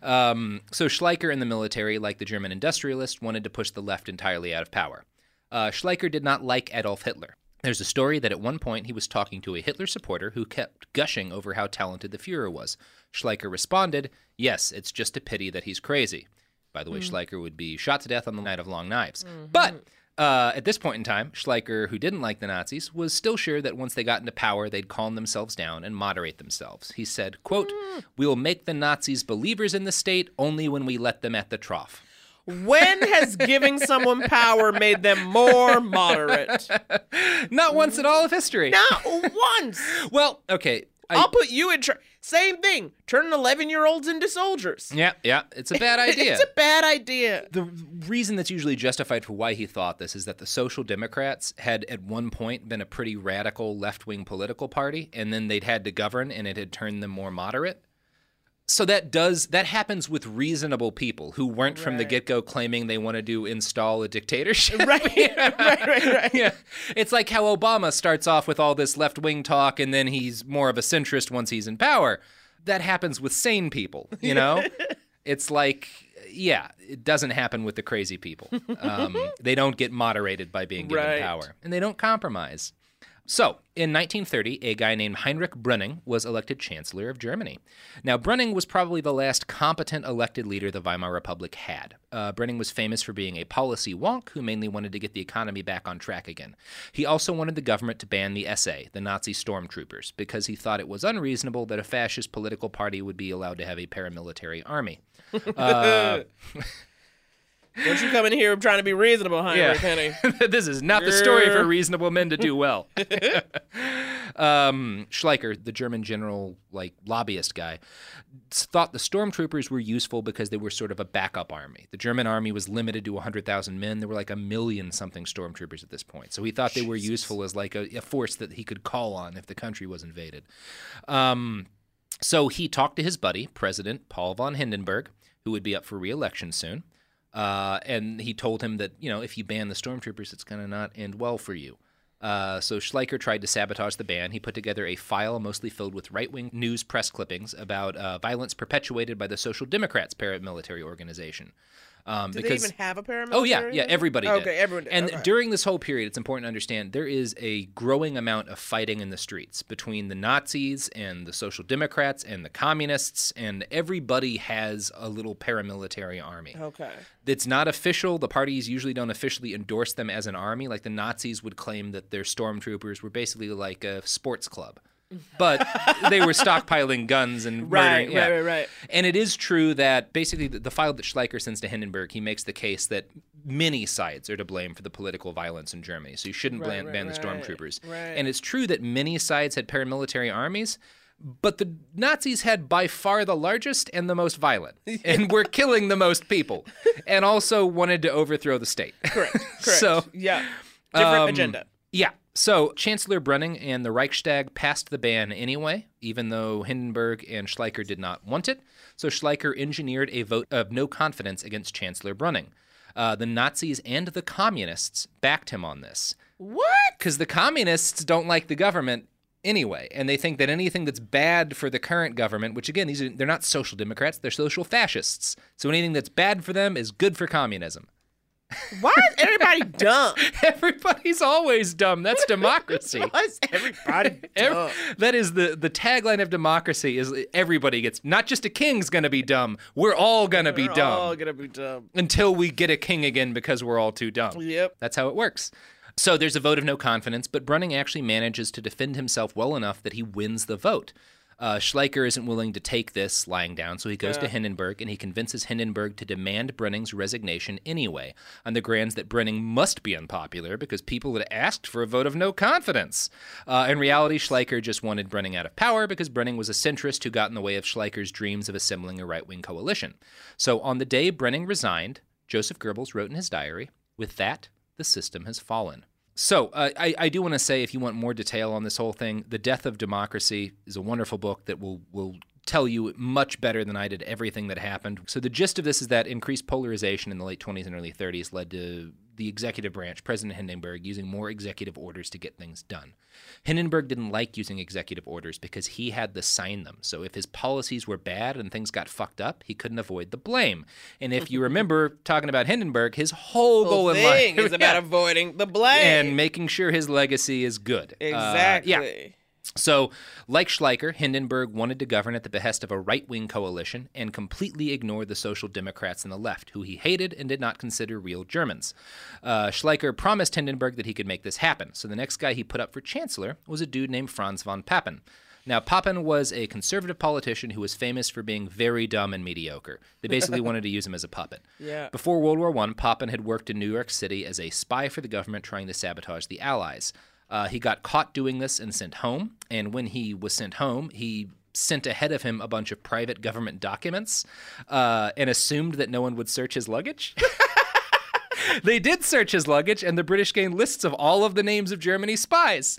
So Schleicher and the military, like the German industrialists, wanted to push the left entirely out of power. Schleicher did not like Adolf Hitler. There's a story that at one point he was talking to a Hitler supporter who kept gushing over how talented the Fuhrer was. Schleicher responded, "Yes, it's just a pity that he's crazy." By the way, Schleicher would be shot to death on the night of Long Knives. But at this point in time, Schleicher, who didn't like the Nazis, was still sure that once they got into power, they'd calm themselves down and moderate themselves. He said, quote, "We'll make the Nazis believers in the state only when we let them at the trough." When has giving someone power made them more moderate? Not once in all of history. Not once. Well, okay. I'll put you in charge. Same thing. Turn 11-year-olds into soldiers. Yeah, yeah. It's a bad idea. It's a bad idea. The reason that's usually justified for why he thought this is that the Social Democrats had at one point been a pretty radical left-wing political party, and then they'd had to govern, and it had turned them more moderate. So that happens with reasonable people who weren't from the get-go claiming they wanted to install a dictatorship. Right. Yeah. It's like how Obama starts off with all this left-wing talk and then he's more of a centrist once he's in power. That happens with sane people, you know? It's like, yeah, it doesn't happen with the crazy people. They don't get moderated by being given power. And they don't compromise. So, in 1930, a guy named Heinrich Brüning was elected Chancellor of Germany. Now, Brüning was probably the last competent elected leader the Weimar Republic had. Brüning was famous for being a policy wonk who mainly wanted to get the economy back on track again. He also wanted the government to ban the SA, the Nazi stormtroopers, because he thought it was unreasonable that a fascist political party would be allowed to have a paramilitary army. Don't you come in here trying to be reasonable, Heinrich, honey. This is not the story for reasonable men to do well. Schleicher, the German general, like lobbyist guy, thought the stormtroopers were useful because they were sort of a backup army. The German army was limited to 100,000 men. There were like 1 million something stormtroopers at this point. So he thought they were useful as like a force that he could call on if the country was invaded. So he talked to his buddy, President Paul von Hindenburg, who would be up for re-election soon. And he told him that, you know, if you ban the stormtroopers, it's going to not end well for you. So Schleicher tried to sabotage the ban. He put together a file mostly filled with right-wing news press clippings about violence perpetuated by the Social Democrats paramilitary organization. Did they even have a paramilitary? Oh, yeah. Yeah, everybody did. Okay, everyone did. And during this whole period, it's important to understand, there is a growing amount of fighting in the streets between the Nazis and the Social Democrats and the communists, and everybody has a little paramilitary army. Okay. It's not official. The parties usually don't officially endorse them as an army. Like the Nazis would claim that their stormtroopers were basically like a sports club. But they were stockpiling guns and murdering. Right. And it is true that basically the file that Schleicher sends to Hindenburg, he makes the case that many sides are to blame for the political violence in Germany. So you shouldn't ban the stormtroopers. Right. And it's true that many sides had paramilitary armies, but the Nazis had by far the largest and the most violent, and were killing the most people, and also wanted to overthrow the state. Correct. So yeah, different agenda. Yeah. So Chancellor Brüning and the Reichstag passed the ban anyway, even though Hindenburg and Schleicher did not want it. So Schleicher engineered a vote of no confidence against Chancellor Brüning. The Nazis and the communists backed him on this. What? Because the communists don't like the government anyway, and they think that anything that's bad for the current government, which again, they're not social democrats, they're social fascists. So anything that's bad for them is good for communism. Why is everybody dumb? Everybody's always dumb. That's democracy. Why is everybody dumb? That is the tagline of democracy is everybody gets, not just a king's going to be dumb. We're all going to be dumb. We're all going to be dumb. Until we get a king again because we're all too dumb. Yep. That's how it works. So there's a vote of no confidence, but Brüning actually manages to defend himself well enough that he wins the vote. Schleicher isn't willing to take this lying down, so he goes to Hindenburg, and he convinces Hindenburg to demand Brüning's resignation anyway, on the grounds that Brüning must be unpopular because people had asked for a vote of no confidence. In reality, Schleicher just wanted Brüning out of power because Brüning was a centrist who got in the way of Schleicher's dreams of assembling a right-wing coalition. So on the day Brüning resigned, Joseph Goebbels wrote in his diary, "With that, the system has fallen." So I do want to say, if you want more detail on this whole thing, The Death of Democracy is a wonderful book that will tell you much better than I did everything that happened. So the gist of this is that increased polarization in the late 20s and early 30s led to the executive branch, President Hindenburg, using more executive orders to get things done. Hindenburg didn't like using executive orders because he had to sign them. So if his policies were bad and things got fucked up, he couldn't avoid the blame. And if you remember talking about Hindenburg, his whole goal in life is about avoiding the blame. And making sure his legacy is good. Exactly. Yeah. So, like Schleicher, Hindenburg wanted to govern at the behest of a right-wing coalition and completely ignored the social democrats and the left, who he hated and did not consider real Germans. Schleicher promised Hindenburg that he could make this happen. So the next guy he put up for chancellor was a dude named Franz von Papen. Now, Papen was a conservative politician who was famous for being very dumb and mediocre. They basically wanted to use him as a puppet. Yeah. Before World War I, Papen had worked in New York City as a spy for the government trying to sabotage the Allies. He got caught doing this and sent home, and when he was sent home, he sent ahead of him a bunch of private government documents and assumed that no one would search his luggage. They did search his luggage, and the British gained lists of all of the names of Germany's spies.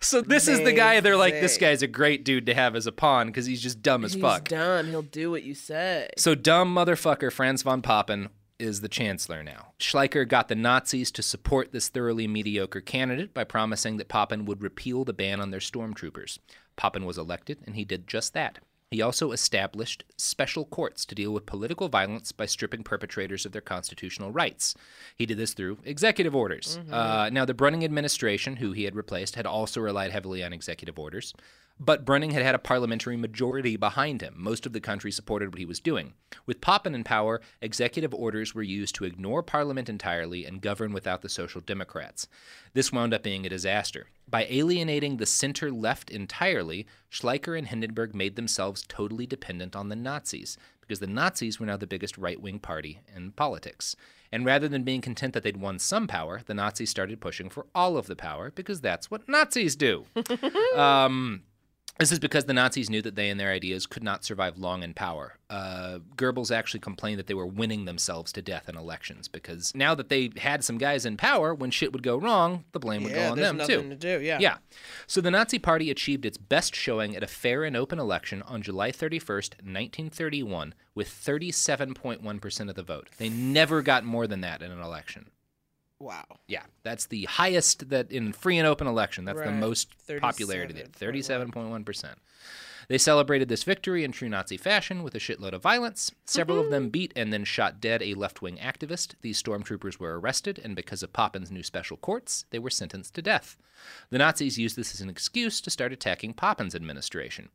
So this is the guy they're like, this guy's a great dude to have as a pawn because he's just dumb as fuck. He's dumb. He'll do what you say. So dumb motherfucker Franz von Papen is the chancellor now. Schleicher got the Nazis to support this thoroughly mediocre candidate by promising that Papen would repeal the ban on their stormtroopers. Papen was elected, and he did just that. He also established special courts to deal with political violence by stripping perpetrators of their constitutional rights. He did this through executive orders. Now, the Brüning administration, who he had replaced, had also relied heavily on executive orders. But Brüning had a parliamentary majority behind him. Most of the country supported what he was doing. With Papen in power, executive orders were used to ignore parliament entirely and govern without the social democrats. This wound up being a disaster. By alienating the center-left entirely, Schleicher and Hindenburg made themselves totally dependent on the Nazis, because the Nazis were now the biggest right-wing party in politics. And rather than being content that they'd won some power, the Nazis started pushing for all of the power, because that's what Nazis do. This is because the Nazis knew that they and their ideas could not survive long in power. Goebbels actually complained that they were winning themselves to death in elections, because now that they had some guys in power, when shit would go wrong, the blame would go on them, too. Yeah. So the Nazi Party achieved its best showing at a fair and open election on July 31st, 1931, with 37.1% of the vote. They never got more than that in an election. Wow. Yeah, that's the highest that in free and open election. That's the most popularity there, 37.1%. They celebrated this victory in true Nazi fashion with a shitload of violence. Several of them beat and then shot dead a left-wing activist. These stormtroopers were arrested, and because of Papen's new special courts, they were sentenced to death. The Nazis used this as an excuse to start attacking Papen's administration.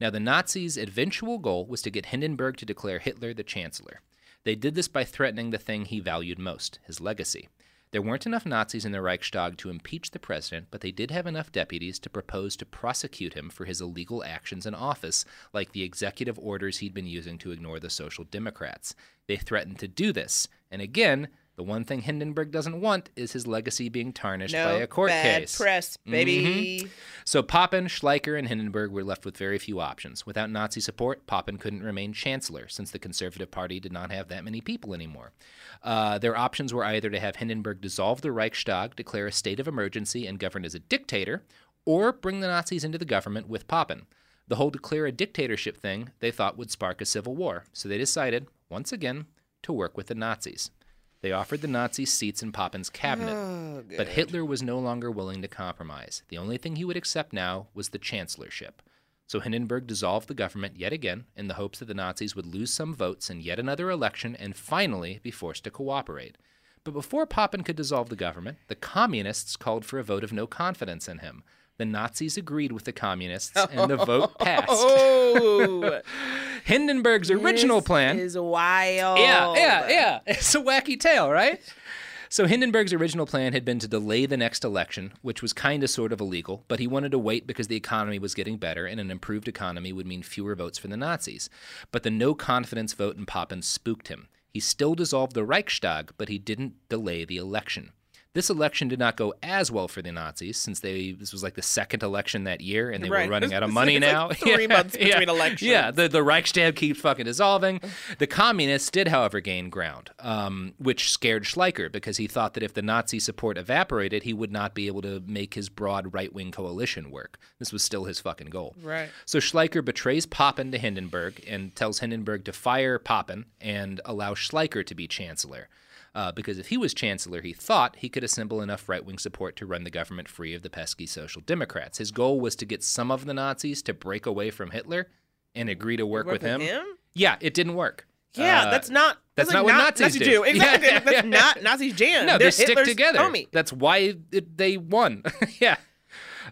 Now, the Nazis' eventual goal was to get Hindenburg to declare Hitler the chancellor. They did this by threatening the thing he valued most, his legacy. There weren't enough Nazis in the Reichstag to impeach the president, but they did have enough deputies to propose to prosecute him for his illegal actions in office, like the executive orders he'd been using to ignore the Social Democrats. They threatened to do this. And again, the one thing Hindenburg doesn't want is his legacy being tarnished by a court case. No bad press, baby. So Papen, Schleicher, and Hindenburg were left with very few options. Without Nazi support, Papen couldn't remain chancellor, since the Conservative Party did not have that many people anymore. Their options were either to have Hindenburg dissolve the Reichstag, declare a state of emergency, and govern as a dictator, or bring the Nazis into the government with Papen. The whole declare a dictatorship thing they thought would spark a civil war, so they decided, once again, to work with the Nazis. They offered the Nazis seats in Papen's cabinet, but Hitler was no longer willing to compromise. The only thing he would accept now was the chancellorship. So Hindenburg dissolved the government yet again in the hopes that the Nazis would lose some votes in yet another election and finally be forced to cooperate. But before Papen could dissolve the government, the communists called for a vote of no confidence in him. The Nazis agreed with the communists, and the vote passed. Hindenburg's original plan is wild. Yeah. It's a wacky tale, right? So Hindenburg's original plan had been to delay the next election, which was kind of sort of illegal, but he wanted to wait because the economy was getting better, and an improved economy would mean fewer votes for the Nazis. But the no-confidence vote in Papen spooked him. He still dissolved the Reichstag, but he didn't delay the election. This election did not go as well for the Nazis, since this was like the second election that year, and they were running out of money now. Like 3 months between elections. The Reichstag keeps fucking dissolving. The communists did, however, gain ground, which scared Schleicher, because he thought that if the Nazi support evaporated, he would not be able to make his broad right-wing coalition work. This was still his fucking goal. Right. So Schleicher betrays Papen to Hindenburg and tells Hindenburg to fire Papen and allow Schleicher to be chancellor. Because if he was chancellor, he thought he could assemble enough right-wing support to run the government free of the pesky Social Democrats. His goal was to get some of the Nazis to break away from Hitler and agree to work with him. Yeah, it didn't work. Yeah, that's not what Nazis do. Exactly. That's not Nazis' jam. No, they stick together. Homie. That's why they won.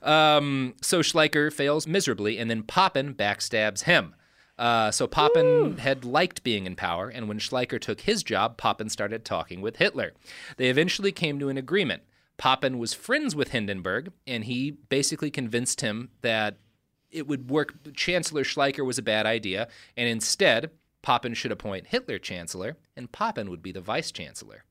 So Schleicher fails miserably, and then Papen backstabs him. So Papen had liked being in power, and when Schleicher took his job, Papen started talking with Hitler. They eventually came to an agreement. Papen was friends with Hindenburg, and he basically convinced him that it would work. Chancellor Schleicher was a bad idea, and instead, Papen should appoint Hitler chancellor, and Papen would be the vice chancellor.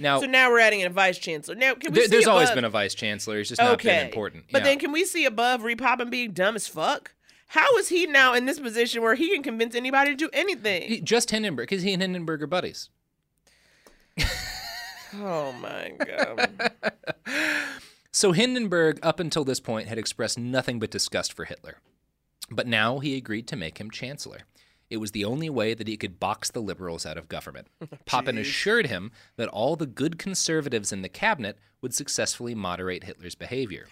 So now we're adding a vice chancellor. Now, can we see there's above? Always been a vice chancellor. It's just not been important. But then can we see above Papen being dumb as fuck? How is he now in this position where he can convince anybody to do anything? Just Hindenburg, because he and Hindenburg are buddies. Oh, my God. So Hindenburg, up until this point, had expressed nothing but disgust for Hitler. But now he agreed to make him chancellor. It was the only way that he could box the liberals out of government. Papen assured him that all the good conservatives in the cabinet would successfully moderate Hitler's behavior.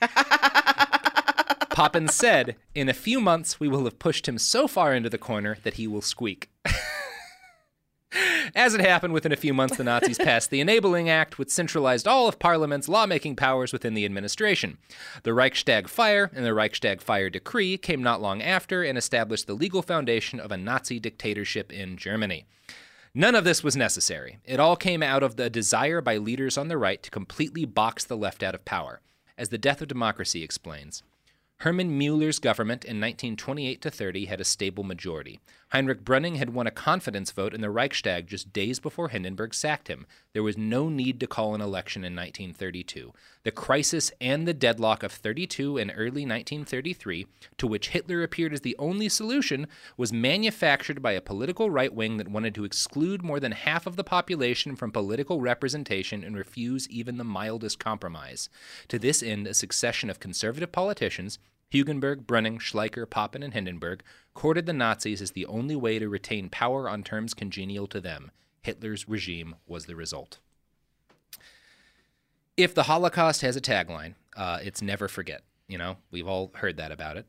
Papen said, in a few months, we will have pushed him so far into the corner that he will squeak. As it happened, within a few months, the Nazis passed the Enabling Act, which centralized all of Parliament's lawmaking powers within the administration. The Reichstag fire and the Reichstag fire decree came not long after and established the legal foundation of a Nazi dictatorship in Germany. None of this was necessary. It all came out of the desire by leaders on the right to completely box the left out of power. As The Death of Democracy explains, Hermann Mueller's government in 1928-30 had a stable majority. Heinrich Brüning had won a confidence vote in the Reichstag just days before Hindenburg sacked him. There was no need to call an election in 1932. The crisis and the deadlock of 1932 and early 1933, to which Hitler appeared as the only solution, was manufactured by a political right wing that wanted to exclude more than half of the population from political representation and refuse even the mildest compromise. To this end, a succession of conservative politicians, Hugenberg, Brüning, Schleicher, Papen, and Hindenburg, courted the Nazis as the only way to retain power on terms congenial to them. Hitler's regime was the result. If the Holocaust has a tagline, it's never forget. You know, we've all heard that about it.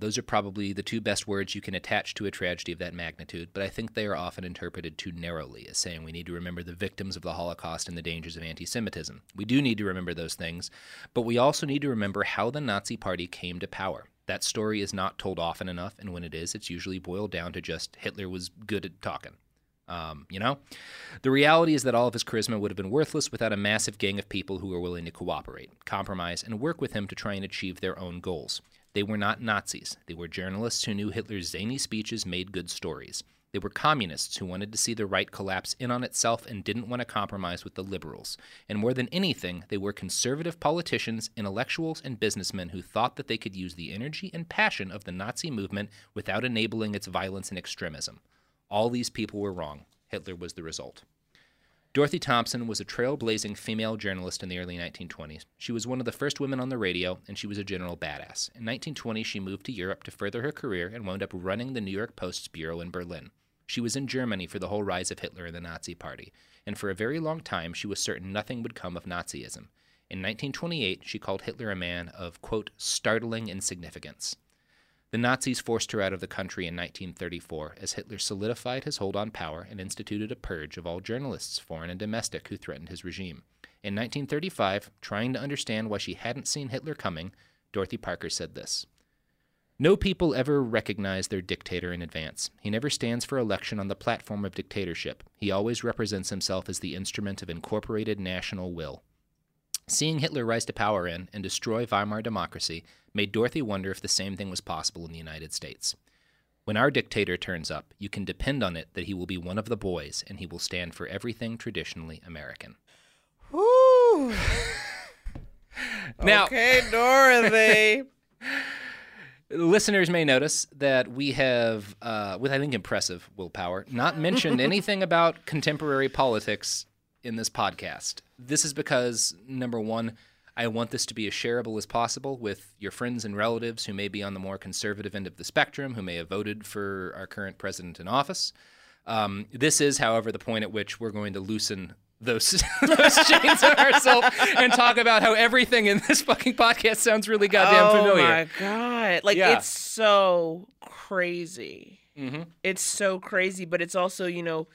Those are probably the two best words you can attach to a tragedy of that magnitude, but I think they are often interpreted too narrowly as saying we need to remember the victims of the Holocaust and the dangers of anti-Semitism. We do need to remember those things, but we also need to remember how the Nazi Party came to power. That story is not told often enough, and when it is, it's usually boiled down to just Hitler was good at talking. You know? The reality is that all of his charisma would have been worthless without a massive gang of people who were willing to cooperate, compromise, and work with him to try and achieve their own goals. They were not Nazis. They were journalists who knew Hitler's zany speeches made good stories. They were communists who wanted to see the right collapse in on itself and didn't want to compromise with the liberals. And more than anything, they were conservative politicians, intellectuals, and businessmen who thought that they could use the energy and passion of the Nazi movement without enabling its violence and extremism. All these people were wrong. Hitler was the result. Dorothy Thompson was a trailblazing female journalist in the early 1920s. She was one of the first women on the radio, and she was a general badass. In 1920, she moved to Europe to further her career and wound up running the New York Post's bureau in Berlin. She was in Germany for the whole rise of Hitler and the Nazi Party, and for a very long time, she was certain nothing would come of Nazism. In 1928, she called Hitler a man of, quote, startling insignificance. The Nazis forced her out of the country in 1934 as Hitler solidified his hold on power and instituted a purge of all journalists, foreign and domestic, who threatened his regime. In 1935, trying to understand why she hadn't seen Hitler coming, Dorothy Parker said this: "No people ever recognize their dictator in advance. He never stands for election on the platform of dictatorship. He always represents himself as the instrument of incorporated national will." Seeing Hitler rise to power in and destroy Weimar democracy made Dorothy wonder if the same thing was possible in the United States. "When our dictator turns up, you can depend on it that he will be one of the boys, and he will stand for everything traditionally American." Woo! Now, okay, Dorothy. Listeners may notice that we have, with I think impressive willpower, not mentioned anything about contemporary politics in this podcast. This is because, number one, I want this to be as shareable as possible with your friends and relatives who may be on the more conservative end of the spectrum, who may have voted for our current president in office. This is, however, the point at which we're going to loosen those, those chains on ourselves and talk about how everything in this fucking podcast sounds really goddamn familiar. Oh, my God. Like, yeah. It's so crazy. Mm-hmm. It's so crazy, but it's also, you know...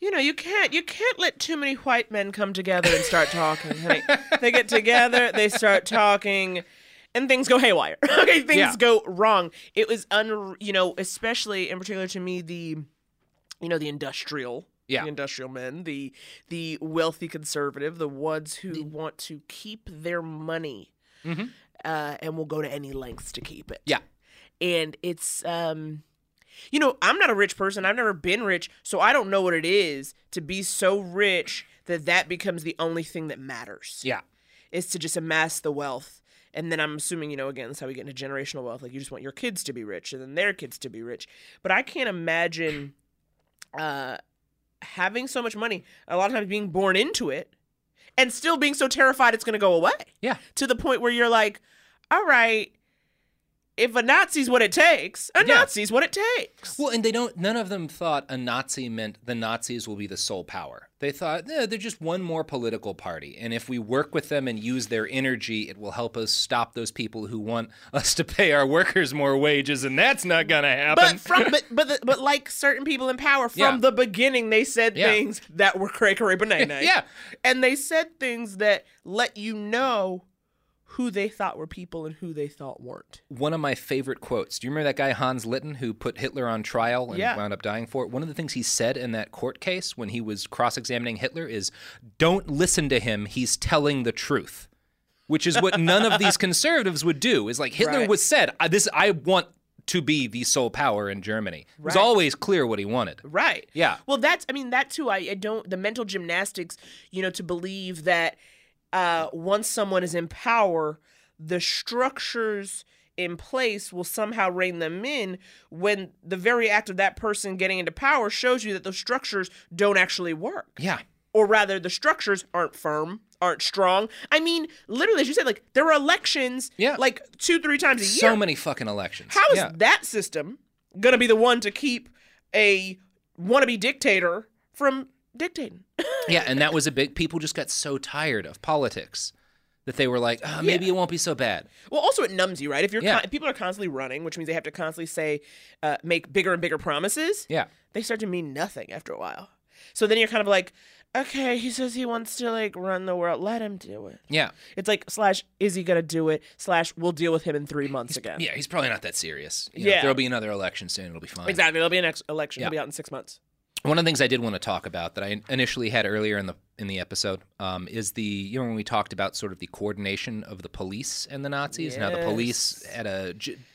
You can't let too many white men come together and start talking, honey. They get together, they start talking, and things go haywire. Okay, things go wrong. It was, especially in particular to me, the industrial, the industrial men, the wealthy conservative, the ones who want to keep their money, and will go to any lengths to keep it. Yeah, and it's I'm not a rich person. I've never been rich, so I don't know what it is to be so rich that becomes the only thing that matters. Yeah. Is to just amass the wealth. And then I'm assuming, again, that's how we get into generational wealth. Like, you just want your kids to be rich and then their kids to be rich. But I can't imagine having so much money, a lot of times being born into it, and still being so terrified it's going to go away. Yeah. To the point where you're like, all right, if a Nazi's what it takes, a Nazi's what it takes. Well, and none of them thought a Nazi meant the Nazis will be the sole power. They thought, they're just one more political party. And if we work with them and use their energy, it will help us stop those people who want us to pay our workers more wages. And that's not going to happen. But like certain people in power, from the beginning, they said things that were cray-cray banana. Yeah. And they said things that let you know who they thought were people and who they thought weren't. One of my favorite quotes. Do you remember that guy Hans Litten who put Hitler on trial and wound up dying for it? One of the things he said in that court case when he was cross-examining Hitler is, "Don't listen to him. He's telling the truth." which is what none of these conservatives would do. Is like Hitler was said, I want to be the sole power in Germany. It was always clear what he wanted. Right. Yeah. Well, that's, I mean, that too, I don't, the mental gymnastics, you know, to believe that once someone is in power, the structures in place will somehow rein them in, when the very act of that person getting into power shows you that those structures don't actually work. Yeah. Or rather, the structures aren't firm, aren't strong. I mean, literally, as you said, like, there are elections like 2-3 times a year. So many fucking elections. How is that system going to be the one to keep a wannabe dictator from dictating? Yeah, and that was a big... People just got so tired of politics that they were like, oh, maybe it won't be so bad. Well, also it numbs you, right? If you're people are constantly running, which means they have to constantly say, make bigger and bigger promises. Yeah, they start to mean nothing after a while. So then you're kind of like, okay, he says he wants to like run the world. Let him do it. Yeah, it's like / is he gonna do it? / we'll deal with him in 3 months again. Yeah, he's probably not that serious. You know, there'll be another election soon. It'll be fine. Exactly, there'll be an election. It'll be out in 6 months. One of the things I did want to talk about that I initially had earlier in the episode is the, you know, when we talked about sort of the coordination of the police and the Nazis, and how the police had a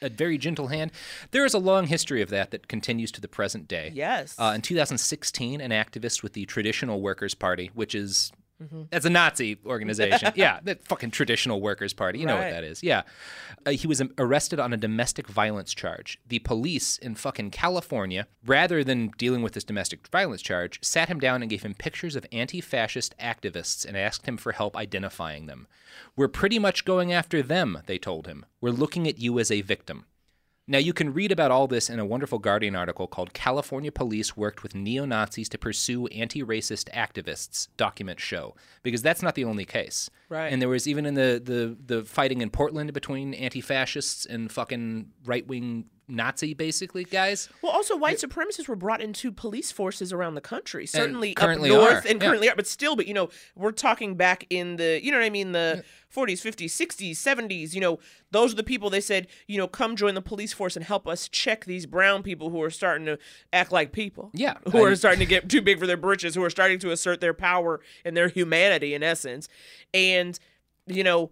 very gentle hand. There is a long history of that that continues to the present day. Yes. In 2016, an activist with the Traditional Workers Party, which is... That's a Nazi organization. Yeah, that fucking Traditional Workers Party. You know what that is. Yeah. He was arrested on a domestic violence charge. The police in fucking California, rather than dealing with this domestic violence charge, sat him down and gave him pictures of anti-fascist activists and asked him for help identifying them. We're pretty much going after them, they told him. We're looking at you as a victim. Now, you can read about all this in a wonderful Guardian article called California Police Worked with Neo-Nazis to Pursue Anti-Racist Activists, documents show, because that's not the only case. Right. And there was even in the fighting in Portland between anti-fascists and fucking right-wing Nazi, basically, guys. Well, also, white supremacists were brought into police forces around the country, certainly up north, and currently are, but you know, we're talking back in the, you know what I mean, the 40s, 50s, 60s, 70s, you know, those are the people they said, you know, come join the police force and help us check these brown people who are starting to act like people. Yeah. Who are starting to get too big for their britches, who are starting to assert their power and their humanity, in essence. And, you know,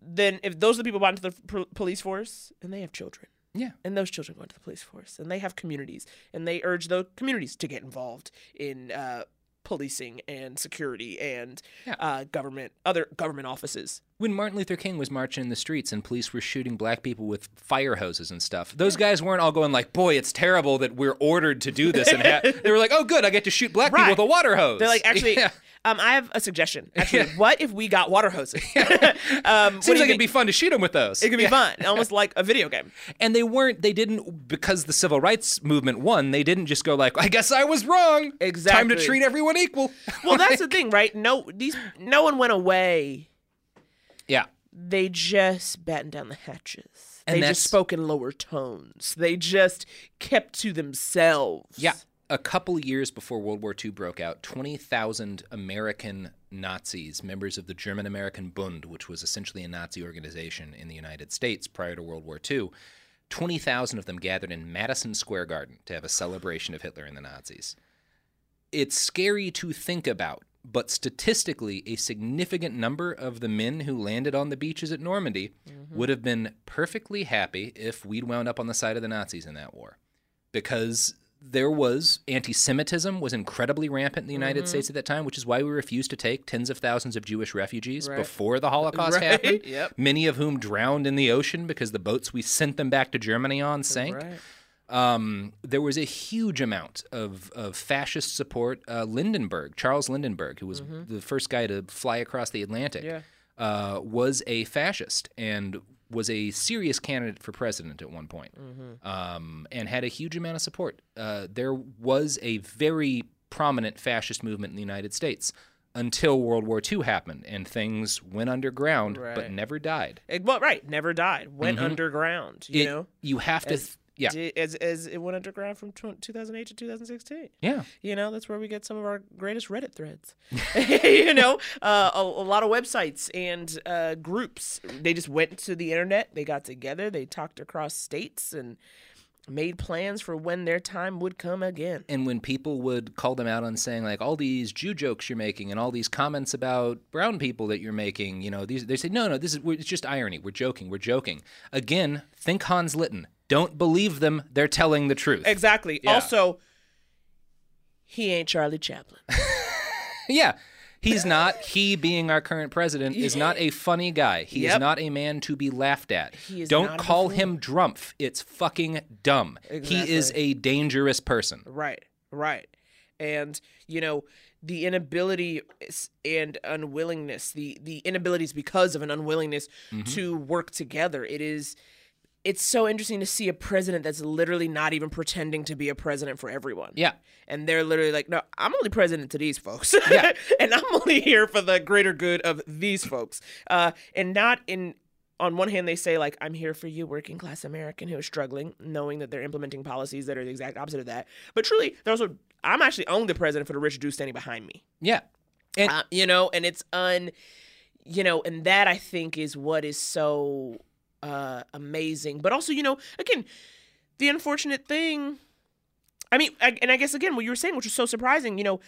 then if those are the people brought into the police force, and they have children. Yeah. And those children go into the police force, and they have communities, and they urge those communities to get involved in policing and security and other government offices. When Martin Luther King was marching in the streets and police were shooting black people with fire hoses and stuff, those guys weren't all going like, boy, it's terrible that we're ordered to do this. And they were like, oh, good, I get to shoot black people with a water hose. They're like, actually... Yeah. I have a suggestion. Actually, what if we got water hoses? Seems like it'd be fun to shoot them with those. It could be fun, almost like a video game. And they didn't, because the civil rights movement won, they didn't just go like, I guess I was wrong. Exactly. Time to treat everyone equal. Well, that's the thing, right? No one went away. Yeah. They just battened down the hatches. And they just spoke in lower tones. They just kept to themselves. Yeah. A couple years before World War II broke out, 20,000 American Nazis, members of the German-American Bund, which was essentially a Nazi organization in the United States prior to World War II, 20,000 of them gathered in Madison Square Garden to have a celebration of Hitler and the Nazis. It's scary to think about, but statistically, a significant number of the men who landed on the beaches at Normandy would have been perfectly happy if we'd wound up on the side of the Nazis in that war, because... Anti-Semitism was incredibly rampant in the United States at that time, which is why we refused to take tens of thousands of Jewish refugees before the Holocaust happened, many of whom drowned in the ocean because the boats we sent them back to Germany on sank. There was a huge amount of fascist support. Charles Lindenberg, who was the first guy to fly across the Atlantic, was a fascist and was a serious candidate for president at one point, and had a huge amount of support. There was a very prominent fascist movement in the United States until World War II happened, and things went underground, but never died. Never died. Went underground, you know? You have to... As it went underground from 2008 to 2016. Yeah. You know, that's where we get some of our greatest Reddit threads. You know, a lot of websites and groups. They just went to the internet. They got together. They talked across states and made plans for when their time would come again. And when people would call them out on saying, like, all these Jew jokes you're making and all these comments about brown people that you're making, you know, these, they say, no, this is, it's just irony. We're joking. We're joking. Again, think Hans Litten. Don't believe them. They're telling the truth. Exactly. Yeah. Also, he ain't Charlie Chaplin. Yeah. He's not. He, being our current president, is not a funny guy. He is not a man to be laughed at. Don't call him Drumpf. It's fucking dumb. Exactly. He is a dangerous person. Right, right. And, you know, the inability and unwillingness, the inabilities because of an unwillingness to work together. It's so interesting to see a president that's literally not even pretending to be a president for everyone. Yeah. And they're literally like, no, I'm only president to these folks. Yeah. And I'm only here for the greater good of these folks. And not in, on one hand, they say, like, I'm here for you, working class American who is struggling, knowing that they're implementing policies that are the exact opposite of that. But truly, there's also, I'm actually only the president for the rich dude standing behind me. Yeah. And, you know, and it's you know, and that I think is what is so amazing. But also, you know, again, the unfortunate thing, I mean, and I guess, again, what you were saying, which was so surprising, you know,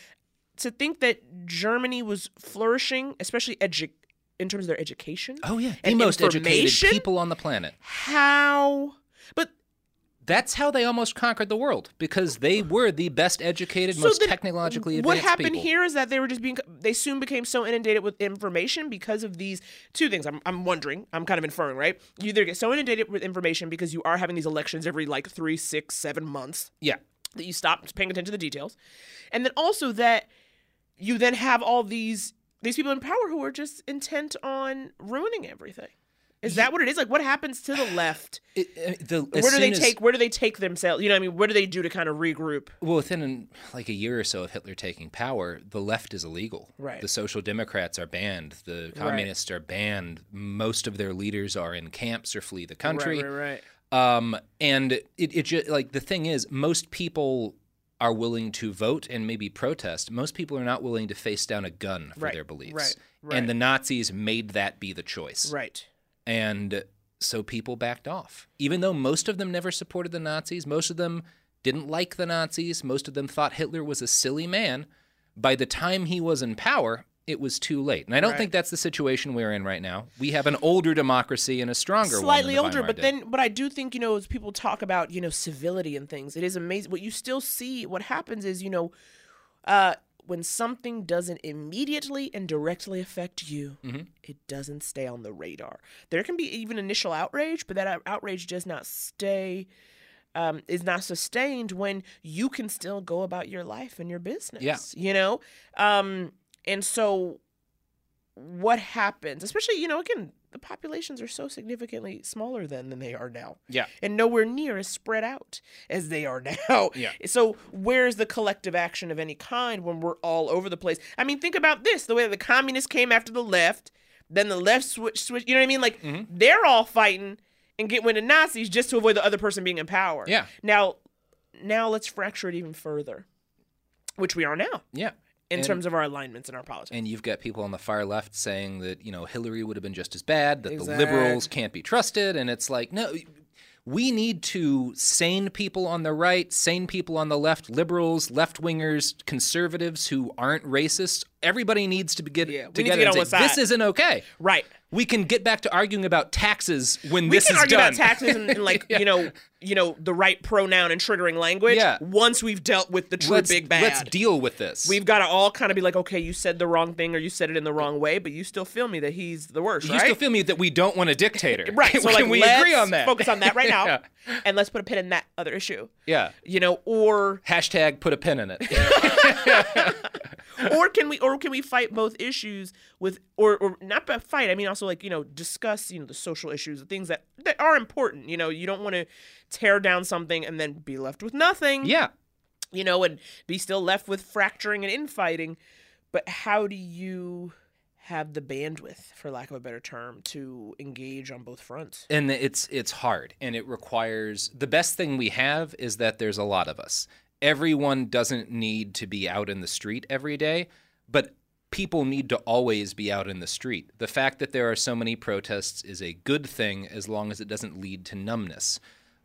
to think that Germany was flourishing, especially in terms of their education. Oh, yeah. The most educated people on the planet. How? But that's how they almost conquered the world, because they were the best educated, most technologically advanced people. What happened here is that they were just being, they soon became so inundated with information because of these two things. I'm wondering, I'm kind of inferring, right? You either get so inundated with information because you are having these elections every like 3, 6, 7 months. Yeah. That you stop paying attention to the details. And then also that you then have all these people in power who are just intent on ruining everything. Is that what it is? Like, what happens to the left? Where do they take themselves? You know what I mean? What do they do to kind of regroup? Well, within like a year or so of Hitler taking power, the left is illegal. Right. The Social Democrats are banned. The communists are banned. Most of their leaders are in camps or flee the country. Right. And it just, like, the thing is, most people are willing to vote and maybe protest. Most people are not willing to face down a gun for their beliefs. Right. And the Nazis made that be the choice. Right. And so people backed off. Even though most of them never supported the Nazis, most of them didn't like the Nazis, most of them thought Hitler was a silly man, by the time he was in power, it was too late. And I don't think that's the situation we're in right now. We have an older democracy and a stronger one. Slightly older, but I do think, you know, as people talk about, you know, civility and things, it is amazing. What you still see, what happens is, you know, when something doesn't immediately and directly affect you, it doesn't stay on the radar. There can be even initial outrage, but that outrage does not stay, is not sustained when you can still go about your life and your business, you know? And so what happens, especially, you know, again, the populations are so significantly smaller than they are now. Yeah. And nowhere near as spread out as they are now. Yeah. So where's the collective action of any kind when we're all over the place? I mean, think about this. The way the communists came after the left, then the left switch, you know what I mean? Like, they're all fighting and get wind of Nazis just to avoid the other person being in power. Yeah. Now let's fracture it even further, which we are now. Yeah. In terms of our alignments and our politics. And you've got people on the far left saying that, you know, Hillary would have been just as bad, that the liberals can't be trusted. And it's like, no, we need to sane people on the right, sane people on the left, liberals, left-wingers, conservatives who aren't racist. Everybody needs to get together and say, this isn't okay. Right. We can get back to arguing about taxes when this is done. We can argue about taxes and like, you know, the right pronoun and triggering language once we've dealt with the big bad. Let's deal with this. We've got to all kind of be like, okay, you said the wrong thing or you said it in the wrong way, but you still feel me that he's the worst, right? You still feel me that we don't want a dictator. Right. So can we agree on that? Focus on that right now and let's put a pin in that other issue. Yeah. You know, or... Hashtag put a pin in it. Or can we fight both issues with or not fight? I mean, also like, you know, discuss, you know, the social issues, the things that are important. You know, you don't want to tear down something and then be left with nothing. Yeah. You know, and be still left with fracturing and infighting. But how do you have the bandwidth, for lack of a better term, to engage on both fronts? And it's hard, and it requires, the best thing we have is that there's a lot of us. Everyone doesn't need to be out in the street every day, but people need to always be out in the street. The fact that there are so many protests is a good thing as long as it doesn't lead to numbness.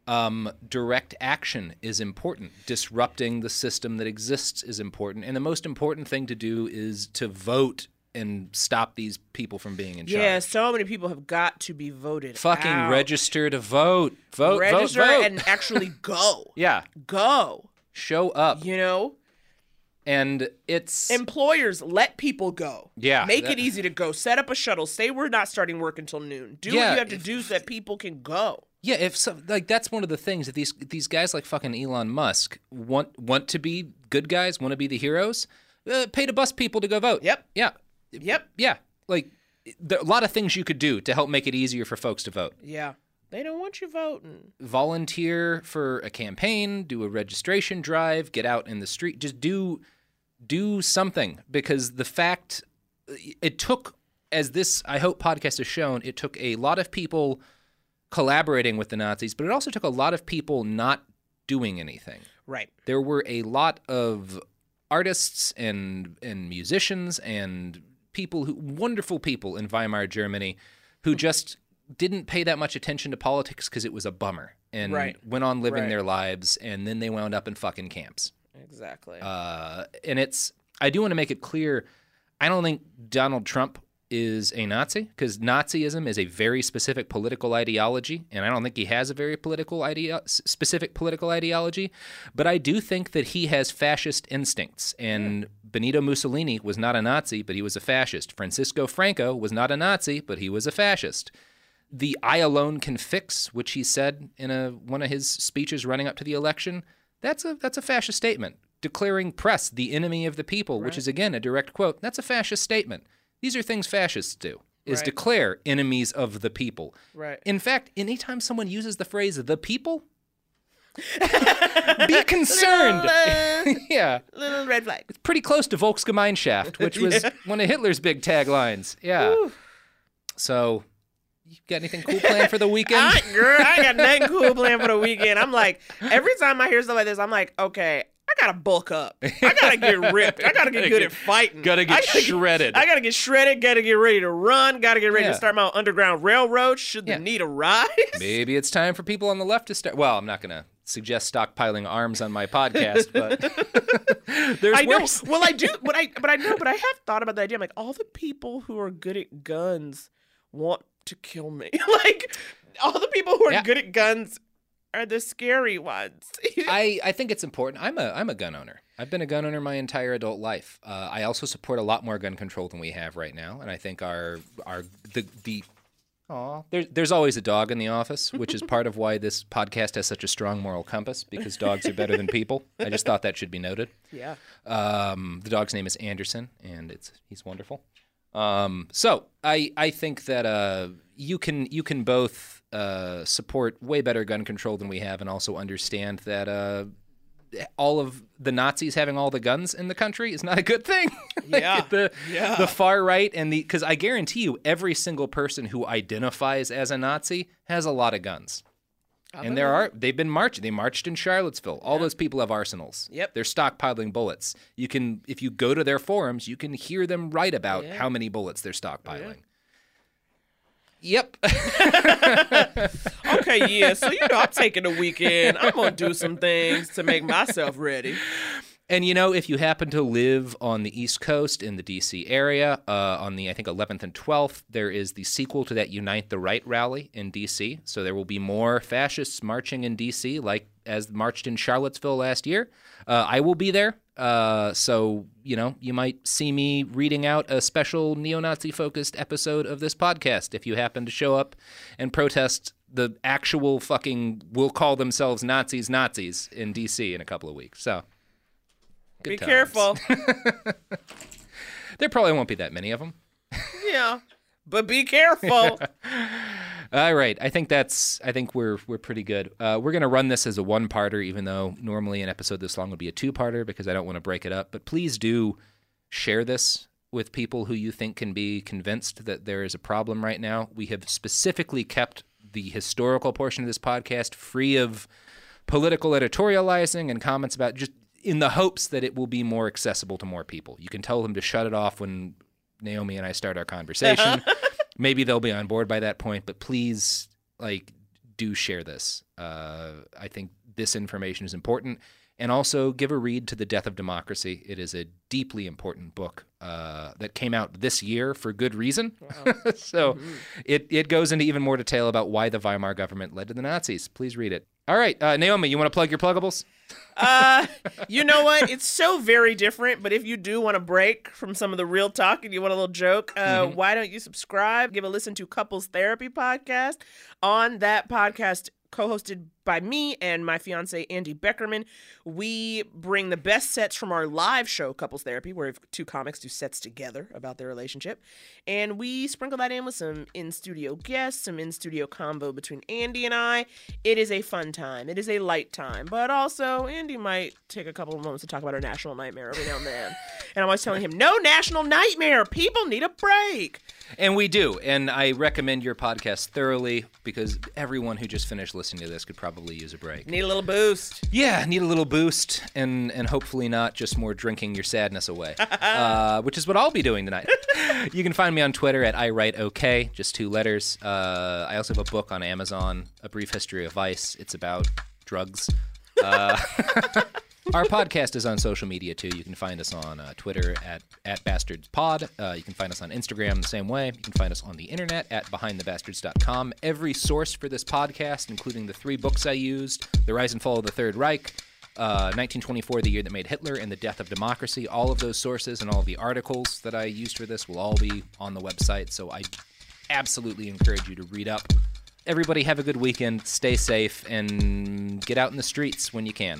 Direct action is important. Disrupting the system that exists is important. And the most important thing to do is to vote and stop these people from being in charge. Yeah, so many people have got to be voted out. Register to vote. Vote, register vote, vote. And actually go. Yeah. Go. Show up. You know? And it's... Employers, let people go. Yeah. Make it easy to go. Set up a shuttle. Say we're not starting work until noon. Do what you have to do so that people can go. Yeah, if so, like that's one of the things that these guys like fucking Elon Musk want to be good guys, want to be the heroes, pay to bus people to go vote. Yep. Yeah. Yep. Yeah. Like there are a lot of things you could do to help make it easier for folks to vote. Yeah. They don't want you voting. Volunteer for a campaign, do a registration drive, get out in the street, just do something, because the fact it took, as this I hope podcast has shown, it took a lot of people collaborating with the Nazis, but it also took a lot of people not doing anything. Right. There were a lot of artists and musicians and people, wonderful people in Weimar, Germany, who just didn't pay that much attention to politics because it was a bummer and went on living their lives, and then they wound up in fucking camps. Exactly. And it's, I do want to make it clear, I don't think Donald Trump is a Nazi, because Nazism is a very specific political ideology, and I don't think he has a very specific political ideology, but I do think that he has fascist instincts, and Benito Mussolini was not a Nazi, but he was a fascist. Francisco Franco was not a Nazi, but he was a fascist. The I alone can fix, which he said in one of his speeches running up to the election, that's a fascist statement. Declaring press the enemy of the people, which is, again, a direct quote, that's a fascist statement. These are things fascists do, is declare enemies of the people. Right. In fact, anytime someone uses the phrase the people, be concerned. Little red flag. It's pretty close to Volksgemeinschaft, which was one of Hitler's big taglines. Yeah. Whew. So... You got anything cool planned for the weekend? Girl, I got nothing cool planned for the weekend. I'm like, every time I hear stuff like this, I'm like, okay, I got to bulk up. I got to get ripped. I got to get good at fighting. Got to get shredded. I got to get shredded. Got to get ready to run. Got to get ready to start my own underground railroad should the need arise. Maybe it's time for people on the left to start. Well, I'm not going to suggest stockpiling arms on my podcast, but there's worse. Well, I do. But I have thought about the idea. I'm like, all the people who are good at guns want to kill me. Like, all the people who are good at guns are the scary ones. I think it's important. I'm a gun owner. I've been a gun owner my entire adult life. I also support a lot more gun control than we have right now, and I think our there's always a dog in the office, which is part of why this podcast has such a strong moral compass, because dogs are better than people. I just thought that should be noted. Yeah. The dog's name is Anderson, and he's wonderful. So I think that you can both support way better gun control than we have, and also understand that all of the Nazis having all the guns in the country is not a good thing. Yeah, the far right and because I guarantee you, every single person who identifies as a Nazi has a lot of guns. And they've been marching. They marched in Charlottesville. All those people have arsenals. Yep. They're stockpiling bullets. You can, if you go to their forums, you can hear them write about how many bullets they're stockpiling. Yep. Okay, yeah. So, I'm taking the weekend. I'm going to do some things to make myself ready. And, if you happen to live on the East Coast in the D.C. area, on the, I think, 11th and 12th, there is the sequel to that Unite the Right rally in D.C. So there will be more fascists marching in D.C., like as marched in Charlottesville last year. I will be there. So, you might see me reading out a special neo-Nazi-focused episode of this podcast if you happen to show up and protest the actual fucking will call themselves Nazis in D.C. in a couple of weeks. So... Be careful. There probably won't be that many of them. Yeah, but be careful. All right, I think we're pretty good. We're gonna run this as a one-parter, even though normally an episode this long would be a two-parter, because I don't want to break it up. But please do share this with people who you think can be convinced that there is a problem right now. We have specifically kept the historical portion of this podcast free of political editorializing and comments about just. In the hopes that it will be more accessible to more people. You can tell them to shut it off when Naomi and I start our conversation. Maybe they'll be on board by that point, but please, do share this. I think this information is important. And also give a read to The Death of Democracy. It is a deeply important book that came out this year for good reason. Wow. It goes into even more detail about why the Weimar government led to the Nazis. Please read it. All right, Naomi, you want to plug your pluggables? You know what? It's so very different, but if you do want a break from some of the real talk and you want a little joke, why don't you subscribe? Give a listen to Couples Therapy Podcast. On that podcast, co-hosted by me and my fiance, Andy Beckerman, we bring the best sets from our live show, Couples Therapy, where two comics do sets together about their relationship. And we sprinkle that in with some in-studio guests, some in-studio combo between Andy and I. It is a fun time. It is a light time. But also, Andy might take a couple of moments to talk about our national nightmare every now and then. And I'm always telling him, no national nightmare. People need a break. And we do. And I recommend your podcast thoroughly because everyone who just finished listening to this could probably use a break. Need a little boost. Yeah, need a little boost and hopefully not just more drinking your sadness away, which is what I'll be doing tonight. You can find me on Twitter at iWriteOK, just two letters. I also have a book on Amazon, A Brief History of Vice. It's about drugs. Our podcast is on social media, too. You can find us on Twitter at BastardsPod. You can find us on Instagram the same way. You can find us on the internet at BehindTheBastards.com. Every source for this podcast, including the three books I used, The Rise and Fall of the Third Reich, 1924, The Year That Made Hitler, and The Death of Democracy, all of those sources and all of the articles that I used for this will all be on the website. So I absolutely encourage you to read up. Everybody have a good weekend, stay safe, and get out in the streets when you can.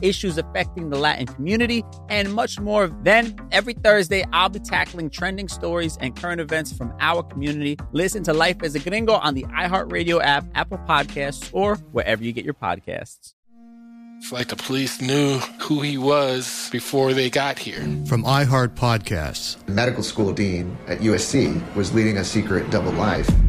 issues affecting the Latin community, and much more. Then, every Thursday, I'll be tackling trending stories and current events from our community. Listen to Life as a Gringo on the iHeartRadio app, Apple Podcasts, or wherever you get your podcasts. It's like the police knew who he was before they got here. From iHeart Podcasts. The medical school dean at USC was leading a secret double life.